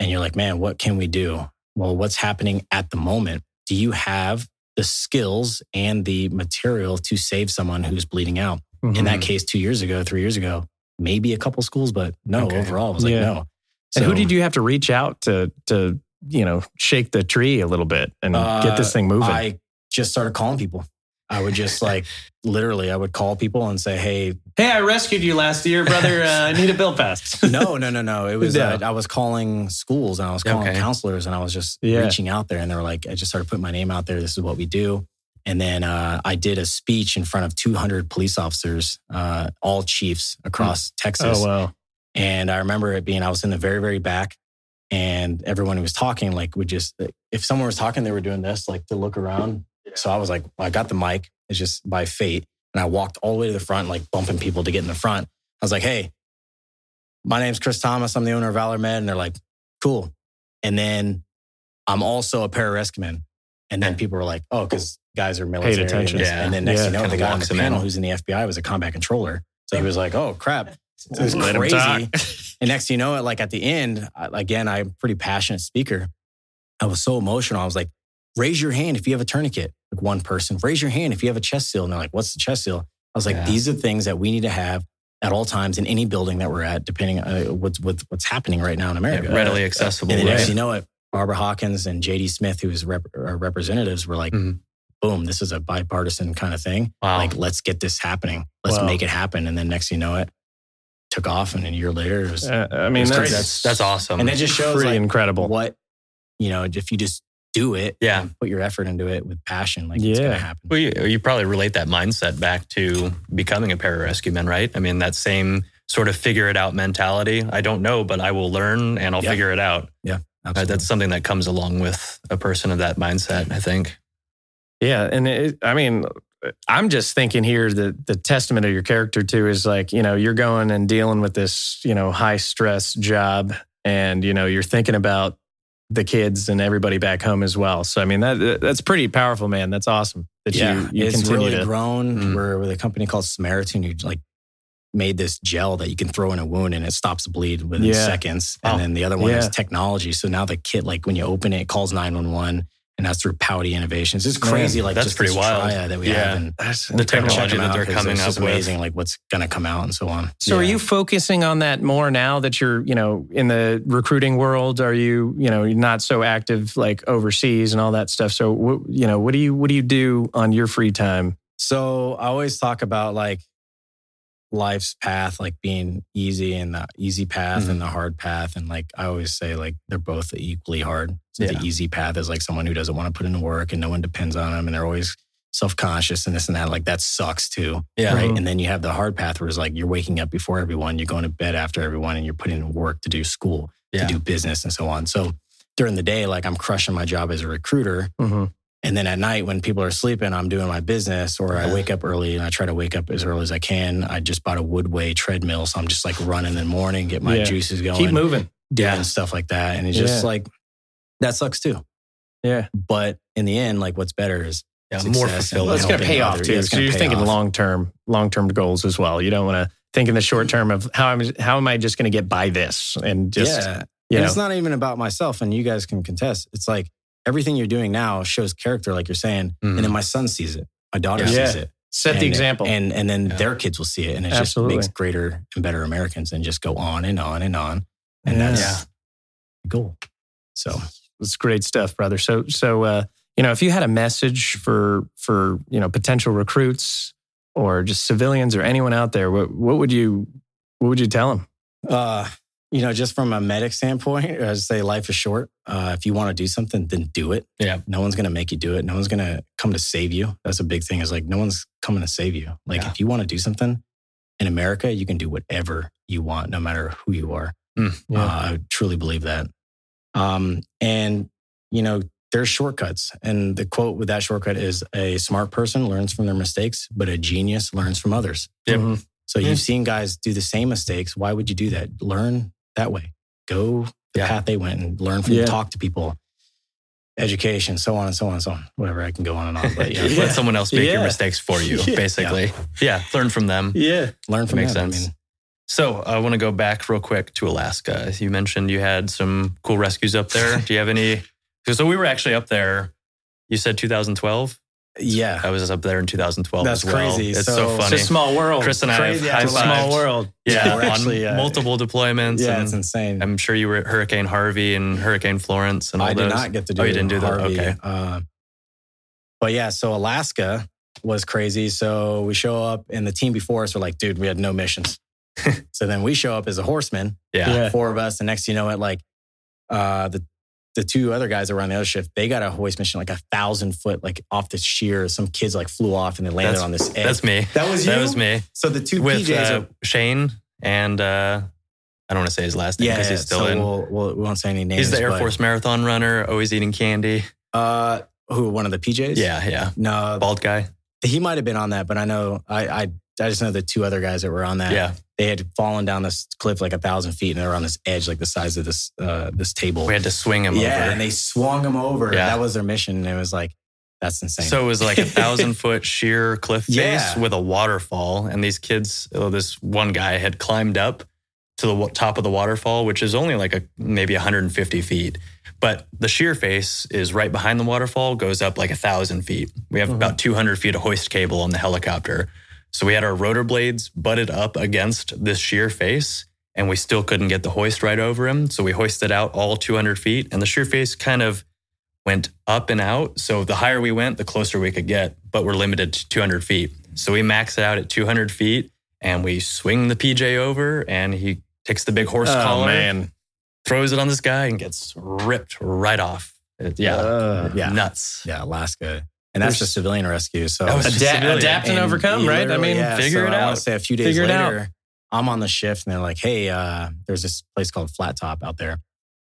and you're like, man, what can we do? Well, what's happening at the moment? Do you have the skills and the material to save someone who's bleeding out? Mm-hmm. In that case, two years ago, three years ago, maybe a couple schools, but no, okay. overall, it was like, yeah. no. So, and who did you have to reach out to, to you know, shake the tree a little bit and uh, get this thing moving? I just started calling people. I would just like, literally, I would call people and say, hey. Hey, I rescued you last year, brother. Uh, I need a bill passed. no, no, no, no. It was, no. Uh, I was calling schools and I was calling okay. counselors and I was just yeah. reaching out there. And they were like, I just started putting my name out there. This is what we do. And then uh, I did a speech in front of two hundred police officers, uh, all chiefs across mm. Texas. Oh, wow. And I remember it being, I was in the very, very back. And everyone who was talking, like, would just, if someone was talking, they were doing this, like, to look around. So I was like, I got the mic. It's just by fate. And I walked all the way to the front, like bumping people to get in the front. I was like, hey, my name's Kris Tomes. I'm the owner of Valor Med. And they're like, cool. And then I'm also a pararescueman. And then people were like, oh, because guys are military. Paid attention. And, yeah. and then next yeah. thing you know, the guy on the panel in. Who's in the F B I was a combat controller. So he was like, oh, crap. So it was Let crazy. And next thing you know, it, like at the end, I, again, I'm a pretty passionate speaker. I was so emotional. I was like, raise your hand if you have a tourniquet. Like one person, raise your hand if you have a chest seal. And they're like, what's the chest seal? I was like, yeah. these are things that we need to have at all times in any building that we're at, depending on what's, what's happening right now in America. Yeah, readily accessible. And then, right? you know what? Barbara Hawkins and J D Smith, who was rep- representatives, were like, mm-hmm. boom, this is a bipartisan kind of thing. Wow. Like, let's get this happening. Let's wow. make it happen. And then next you know it, took off. And a year later, it was, uh, I mean, it was that's, that's, that's awesome. And it just shows pretty like, incredible. What, you know, if you just do it. Yeah. Put your effort into it with passion. Like yeah. it's going to happen. Well, you, you probably relate that mindset back to becoming a pararescueman, right? I mean, that same sort of figure it out mentality. I don't know, but I will learn and I'll yeah. figure it out. Yeah. Absolutely. Uh, that's something that comes along with a person of that mindset, I think. Yeah. And it, I mean, I'm just thinking here that the testament of your character too is like, you know, you're going and dealing with this, you know, high stress job, and, you know, you're thinking about the kids and everybody back home as well. So, I mean, that that's pretty powerful, man. That's awesome that yeah, you, you it's continue really to... grown. Mm-hmm. We're with a company called Samaritan who like made this gel that you can throw in a wound and it stops the bleed within yeah. seconds. And oh, then the other one yeah. is technology. So now the kit, like when you open it, it calls nine one one. And that's through Powdy Innovations. It's crazy, man, like that's just pretty wild that we yeah. have, and that's, the technology that they're coming up with. It's amazing, like what's going to come out and so on. So, yeah. are you focusing on that more now that you're, you know, in the recruiting world? Are you, you know, you're not so active like overseas and all that stuff? So, what, you know, what do you what do you do on your free time? So, I always talk about like life's path, like being easy and the easy path mm-hmm. and the hard path, and like I always say, like they're both equally hard. So yeah. the easy path is like someone who doesn't want to put in work and no one depends on them and they're always self-conscious and this and that. Like that sucks too. Yeah. Right. Mm-hmm. And then you have the hard path where it's like you're waking up before everyone, you're going to bed after everyone, and you're putting in work to do school, yeah. to do business and so on. So during the day, like I'm crushing my job as a recruiter. Mm-hmm. And then at night when people are sleeping, I'm doing my business, or I wake up early and I try to wake up as early as I can. I just bought a Woodway treadmill. So I'm just like running in the morning, get my yeah. juices going. Keep moving. Yeah. And stuff like that. And it's yeah. just like, that sucks too. Yeah. But in the end, like what's better is yeah, more fulfilling. Well, it's going to pay off too. Yeah, so you're thinking long-term, long-term goals as well. You don't want to think in the short term of how am, how am I just going to get by this? And just, yeah. you know. And it's not even about myself, and you guys can contest. It's like everything you're doing now shows character, like you're saying. Mm. And then my son sees it. My daughter yeah. sees it. Set and, the example. And and then yeah. their kids will see it. And it Absolutely. just makes greater and better Americans, and just go on and on and on. And yeah. that's yeah. the goal. So... It's great stuff, brother. So, so uh, you know, if you had a message for for you know potential recruits or just civilians or anyone out there, what what would you what would you tell them? Uh, you know, just from a medic standpoint, I'd say life is short. Uh, if you want to do something, then do it. Yeah. No one's gonna make you do it. No one's gonna come to save you. That's a big thing. Is like no one's coming to save you. Like yeah. if you want to do something in America, you can do whatever you want, no matter who you are. Mm, yeah. uh, I truly believe that. Um, and, you know, there's shortcuts. And the quote with that shortcut is, a smart person learns from their mistakes, but a genius learns from others. Yep. Mm-hmm. So mm-hmm. you've seen guys do the same mistakes. Why would you do that? Learn that way. Go the yeah. path they went and learn from yeah. talk to people, education, so on and so on and so on. Whatever, I can go on and on. But yeah. yeah. let someone else make yeah. your mistakes for you, yeah. basically. Yeah. yeah. Learn from them. Yeah. Learn from them. Makes sense. I mean, so I want to go back real quick to Alaska. You mentioned you had some cool rescues up there. Do you have any? So we were actually up there. You said two thousand twelve? Yeah. I was up there in two thousand twelve That's as well. Crazy. It's so, so funny. It's a small world. Chris and I crazy, have high-fived. Yeah, small world. Yeah, we're on actually, uh, multiple deployments. Yeah, and it's insane. I'm sure you were at Hurricane Harvey and Hurricane Florence and all I those. I did not get to do that. Oh, you didn't do Harvey. That? Okay. Uh, but yeah, so Alaska was crazy. So we show up and the team before us were like, dude, we had no missions. So then we show up as a horseman, yeah. yeah, four of us. And next, you know what, like uh, the the two other guys that were on the other shift, they got a hoist mission, like a thousand foot, like off the sheer. Some kids like flew off and they landed that's, on this edge. That's me. That was you? That was me. So the two With, P Js. Uh, are... Shane and uh, I don't want to say his last name because yeah, yeah. he's still so in. We'll, we'll, we won't say any names. He's the Air but... Force marathon runner, always eating candy. Uh, Who, one of the P Js? Yeah, yeah. No. Bald guy. He might have been on that, but I know, I, I, I just know the two other guys that were on that. Yeah. They had fallen down this cliff like a thousand feet, and they were on this edge like the size of this uh, this table. We had to swing them yeah, over. Yeah, and they swung them over. Yeah. That was their mission. And it was like, that's insane. So it was like a thousand foot sheer cliff face yeah. with a waterfall. And these kids, oh, this one guy had climbed up to the top of the waterfall, which is only like a maybe one hundred fifty feet. But the sheer face is right behind the waterfall, goes up like a thousand feet. We have mm-hmm. about two hundred feet of hoist cable on the helicopter. So we had our rotor blades butted up against this sheer face, and we still couldn't get the hoist right over him. So we hoisted out all two hundred feet, and the sheer face kind of went up and out. So the higher we went, the closer we could get, but we're limited to two hundred feet. So we max it out at two hundred feet, and we swing the P J over, and he takes the big horse oh, collar, man. Throws it on this guy, and gets ripped right off. It, yeah, uh, yeah, nuts. Yeah, Alaska. And that's just civilian rescue. So Adap- adapt and, and overcome, right? I mean, yeah. figure so it out. I want to say a few days figure later, I'm on the shift and they're like, hey, uh, there's this place called Flat Top out there.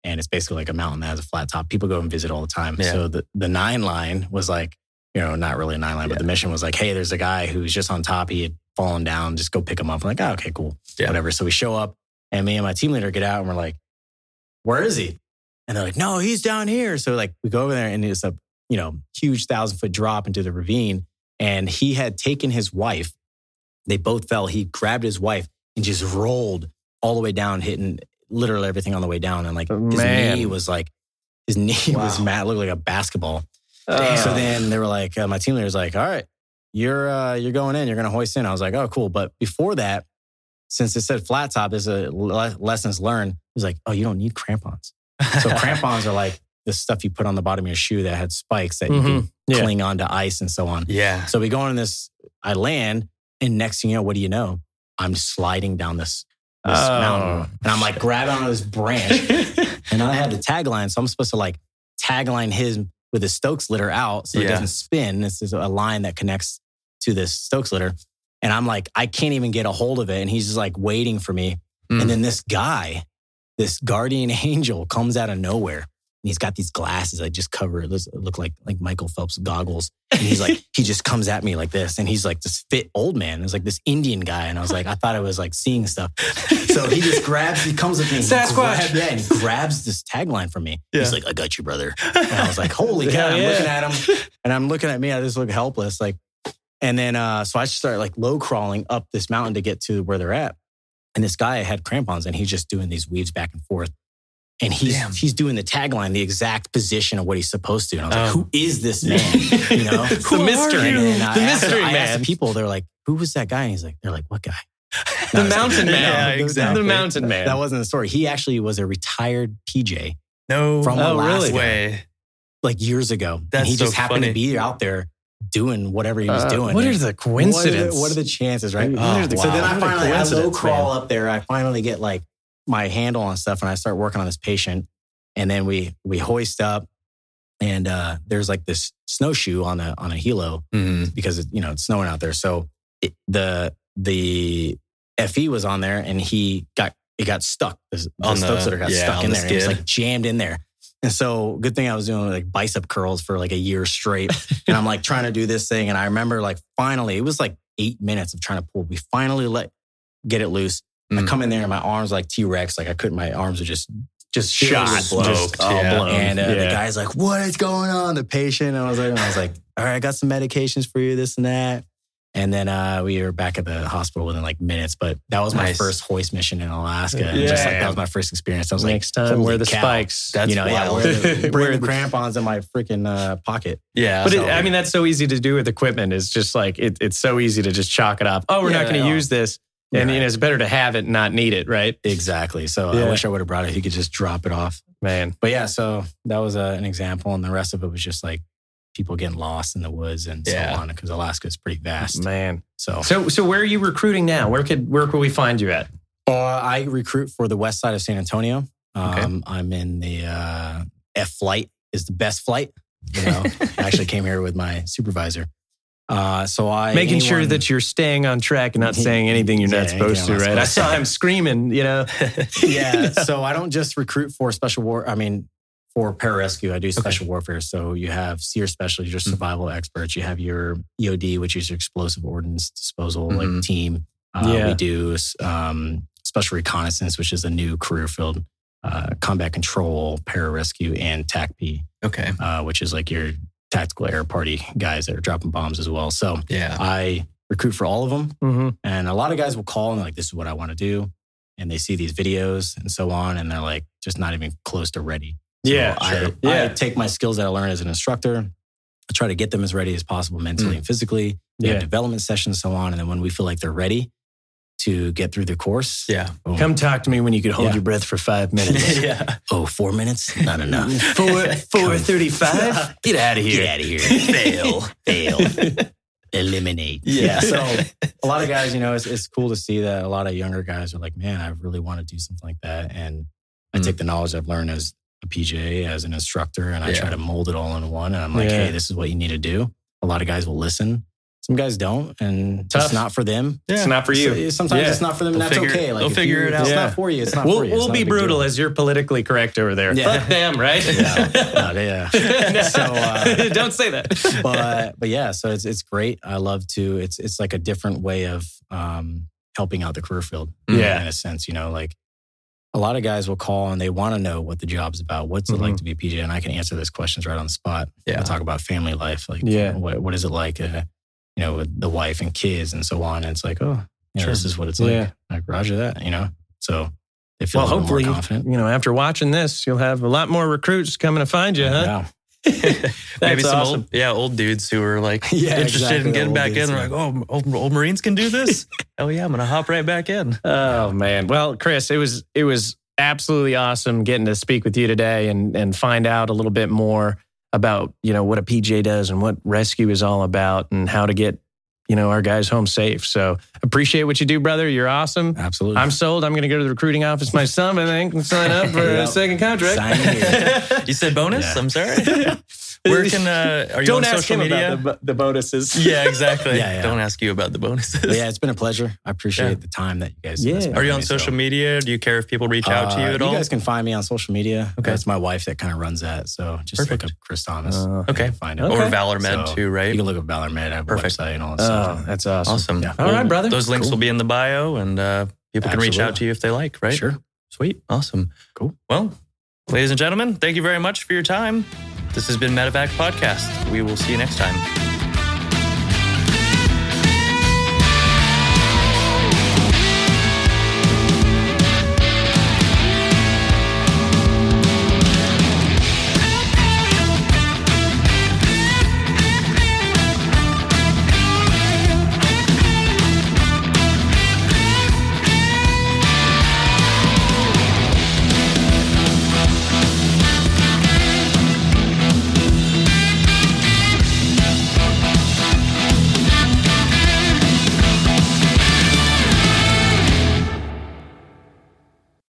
And it's basically like a mountain that has a flat top. People go and visit all the time. Yeah. So the, the nine line was like, you know, not really a nine line, yeah. but the mission was like, hey, there's a guy who's just on top. He had fallen down. Just go pick him up. I'm like, oh, okay, cool. Yeah. Whatever. So we show up and me and my team leader get out and we're like, where is he? And they're like, no, he's down here. So like we go over there and it's a, you know, huge thousand foot drop into the ravine. And he had taken his wife. They both fell. He grabbed his wife and just rolled all the way down, hitting literally everything on the way down. And like oh, his man. knee was like, his knee wow. was mad, looked like a basketball. Damn. So then they were like, uh, my team leader was like, all right, you're uh, you're going in, you're going to hoist in. I was like, oh, cool. But before that, since it said flat top, is a le- lessons learned. He was like, oh, you don't need crampons. So crampons are like the stuff you put on the bottom of your shoe that had spikes that mm-hmm. you can yeah. cling onto ice and so on. Yeah. So we go on this, I land, and next thing you know, what do you know? I'm sliding down this, this oh. mountain. And I'm like grabbing onto this branch. And I had the tagline. So I'm supposed to like tagline his... with a Stokes litter out so yeah. it doesn't spin. This is a line that connects to this Stokes litter. And I'm like, I can't even get a hold of it. And he's just like waiting for me. Mm. And then this guy, this guardian angel comes out of nowhere. And he's got these glasses that just cover it. Look like, like Michael Phelps goggles. And he's like, he just comes at me like this. And he's like this fit old man. It was like this Indian guy. And I was like, I thought I was like seeing stuff. So he just grabs, he comes with me. Sasquatch. Grabs, yeah, and he grabs this tagline from me. Yeah. He's like, I got you, brother. And I was like, holy cow, yeah, I'm yeah. looking at him. And I'm looking at me. I just look helpless. Like, and then, uh, so I just started like low crawling up this mountain to get to where they're at. And this guy had crampons and he's just doing these weaves back and forth. And he's Damn. he's doing the tagline, the exact position of what he's supposed to. And I was um, like, who is this man? You know, it's who the mystery. You? And the I mystery asked, man. I asked the people, they're like, who was that guy? And he's like, they're like, what guy? The mountain like, man. No, yeah, exactly. The mountain man. That wasn't the story. He actually was a retired P J. No, from no, Alaska, really? Way. Like years ago. That's and he so just happened funny. to be out there doing whatever he was uh, doing. What and are the coincidences? What are the, what are the chances, right? Oh, the, wow. So then I finally, I low crawl man. up there. I finally get like, my handle on stuff and I start working on this patient. And then we we hoist up and uh, there's like this snowshoe on a on a helo mm. because it, you know it's snowing out there. So it, the the F E was on there and he got it got stuck. The, the Stokes litter got yeah, stuck in there. It was like jammed in there. And so good thing I was doing like bicep curls for like a year straight. And I'm like trying to do this thing. And I remember like finally it was like eight minutes of trying to pull. We finally let get it loose. I come in there and my arms like T-Rex, like I couldn't, my arms are just, just shot, blown. Just, oh, yeah. blown. And uh, yeah. the guy's like, what is going on? The patient. And I was like, and I was like, all right, I got some medications for you, this and that. And then uh, we were back at the hospital within like minutes, but that was my nice. first hoist mission in Alaska. Yeah. And just like, that was my first experience. I was Next like, time wear the cow. spikes. That's you know, yeah, wear the, bring the crampons in my freaking uh, pocket. Yeah. But so, it, I mean, that's so easy to do with equipment. It's just like, it, it's so easy to just chalk it up. Oh, we're yeah, not going to use this. And you know, it's better to have it and not need it, right? Exactly. So yeah. I wish I would have brought it. He could just drop it off. Man. But yeah, so that was uh, an example. And the rest of it was just like people getting lost in the woods and yeah. so on. Because Alaska is pretty vast. Man. So. so so where are you recruiting now? Where could where could we find you at? Uh, I recruit for the west side of San Antonio. Um, okay. I'm in the uh, F flight is the best flight. You know, I actually came here with my supervisor. Uh, so I making anyone, sure that you're staying on track and not saying anything you're yeah, not supposed to, right? Supposed I saw him screaming, you know. yeah. No. So I don't just recruit for special war. I mean, for pararescue, I do special okay. warfare. So you have SEER specialists, your survival mm-hmm. experts. You have your E O D, which is your explosive ordnance disposal mm-hmm. like team. Uh, yeah. We do um, special reconnaissance, which is a new career field. Uh, combat control, pararescue, and T A C P. Okay. Uh, which is like your tactical air party guys that are dropping bombs as well. So yeah. I recruit for all of them. Mm-hmm. And a lot of guys will call and they're like, this is what I want to do. And they see these videos and so on. And they're like, just not even close to ready. So yeah, I, sure. yeah. I take my skills that I learned as an instructor. I try to get them as ready as possible mentally mm. and physically. We yeah. have development sessions, so on. And then when we feel like they're ready to get through the course. Yeah. Oh. Come talk to me when you could hold yeah. your breath for five minutes. yeah. Oh, four minutes? Not enough. four four thirty-five? Get out of here. Get out of here. Fail. Fail. Eliminate. Yeah. So a lot of guys, you know, it's, it's cool to see that a lot of younger guys are like, man, I really want to do something like that. And I mm. take the knowledge I've learned as a P J, as an instructor, and I yeah. try to mold it all in one. And I'm like, yeah. hey, this is what you need to do. A lot of guys will listen. Some guys don't, and Tough. It's not for them. Yeah. It's not for you. Sometimes yeah. it's not for them, and they'll that's figure, okay. Like, they'll figure you, it out. It's yeah. not for you. It's not we'll, for you. We'll be brutal as you're politically correct over there. Yeah. Fuck them, right? Yeah. No, yeah. So, uh, don't say that. But but yeah, so it's it's great. I love to. It's it's like a different way of um, helping out the career field. Yeah, in a sense, you know, like a lot of guys will call and they want to know what the job's about. What's mm-hmm. it like to be a P J? And I can answer those questions right on the spot. Yeah, I'll talk about family life. Like, yeah, you know, what what is it like? Uh, you know, with the wife and kids and so on. And it's like, oh, you know, sure. this is what it's like. Yeah. Like, roger that, you know? So they feel well, a hopefully, more confident. You know, after watching this, you'll have a lot more recruits coming to find you, huh? Yeah. Maybe some awesome. old, yeah, old dudes who are like yeah, interested exactly. in getting back in. Like, oh, old, old Marines can do this? Oh yeah, I'm going to hop right back in. Oh yeah. man. Well, Kris, it was, it was absolutely awesome getting to speak with you today and, and find out a little bit more about, you know, what a P J does and what rescue is all about and how to get, you know, our guys home safe. So appreciate what you do, brother. You're awesome. Absolutely. I'm sold. I'm going to go to the recruiting office myself and I can sign up for yep. a second contract. Sign here. You said bonus? Yeah. I'm sorry. Where can, uh, are you Don't on ask social him media? About the, the bonuses. Yeah, exactly. yeah, yeah. Don't ask you about the bonuses. But yeah, it's been a pleasure. I appreciate yeah. the time that you guys yeah. spend. Are you on me, social so. media? Do you care if people reach uh, out to you at you all? You guys can find me on social media. Okay. It's my wife that kind of runs that. So just Perfect. look up Kris Tomes. Uh, okay. Find it. Okay. Or Valor Med so too, right? You can look up Valor Med. I have a Perfect. website and all that stuff. Oh, that's awesome. Awesome. Yeah. All well, right, brother. Those links cool. will be in the bio and uh, people Absolutely. can reach out to you if they like, right? Sure. Sweet. Awesome. Cool. Well, ladies and gentlemen, thank you very much for your time. This has been Medevac Podcast. We will see you next time.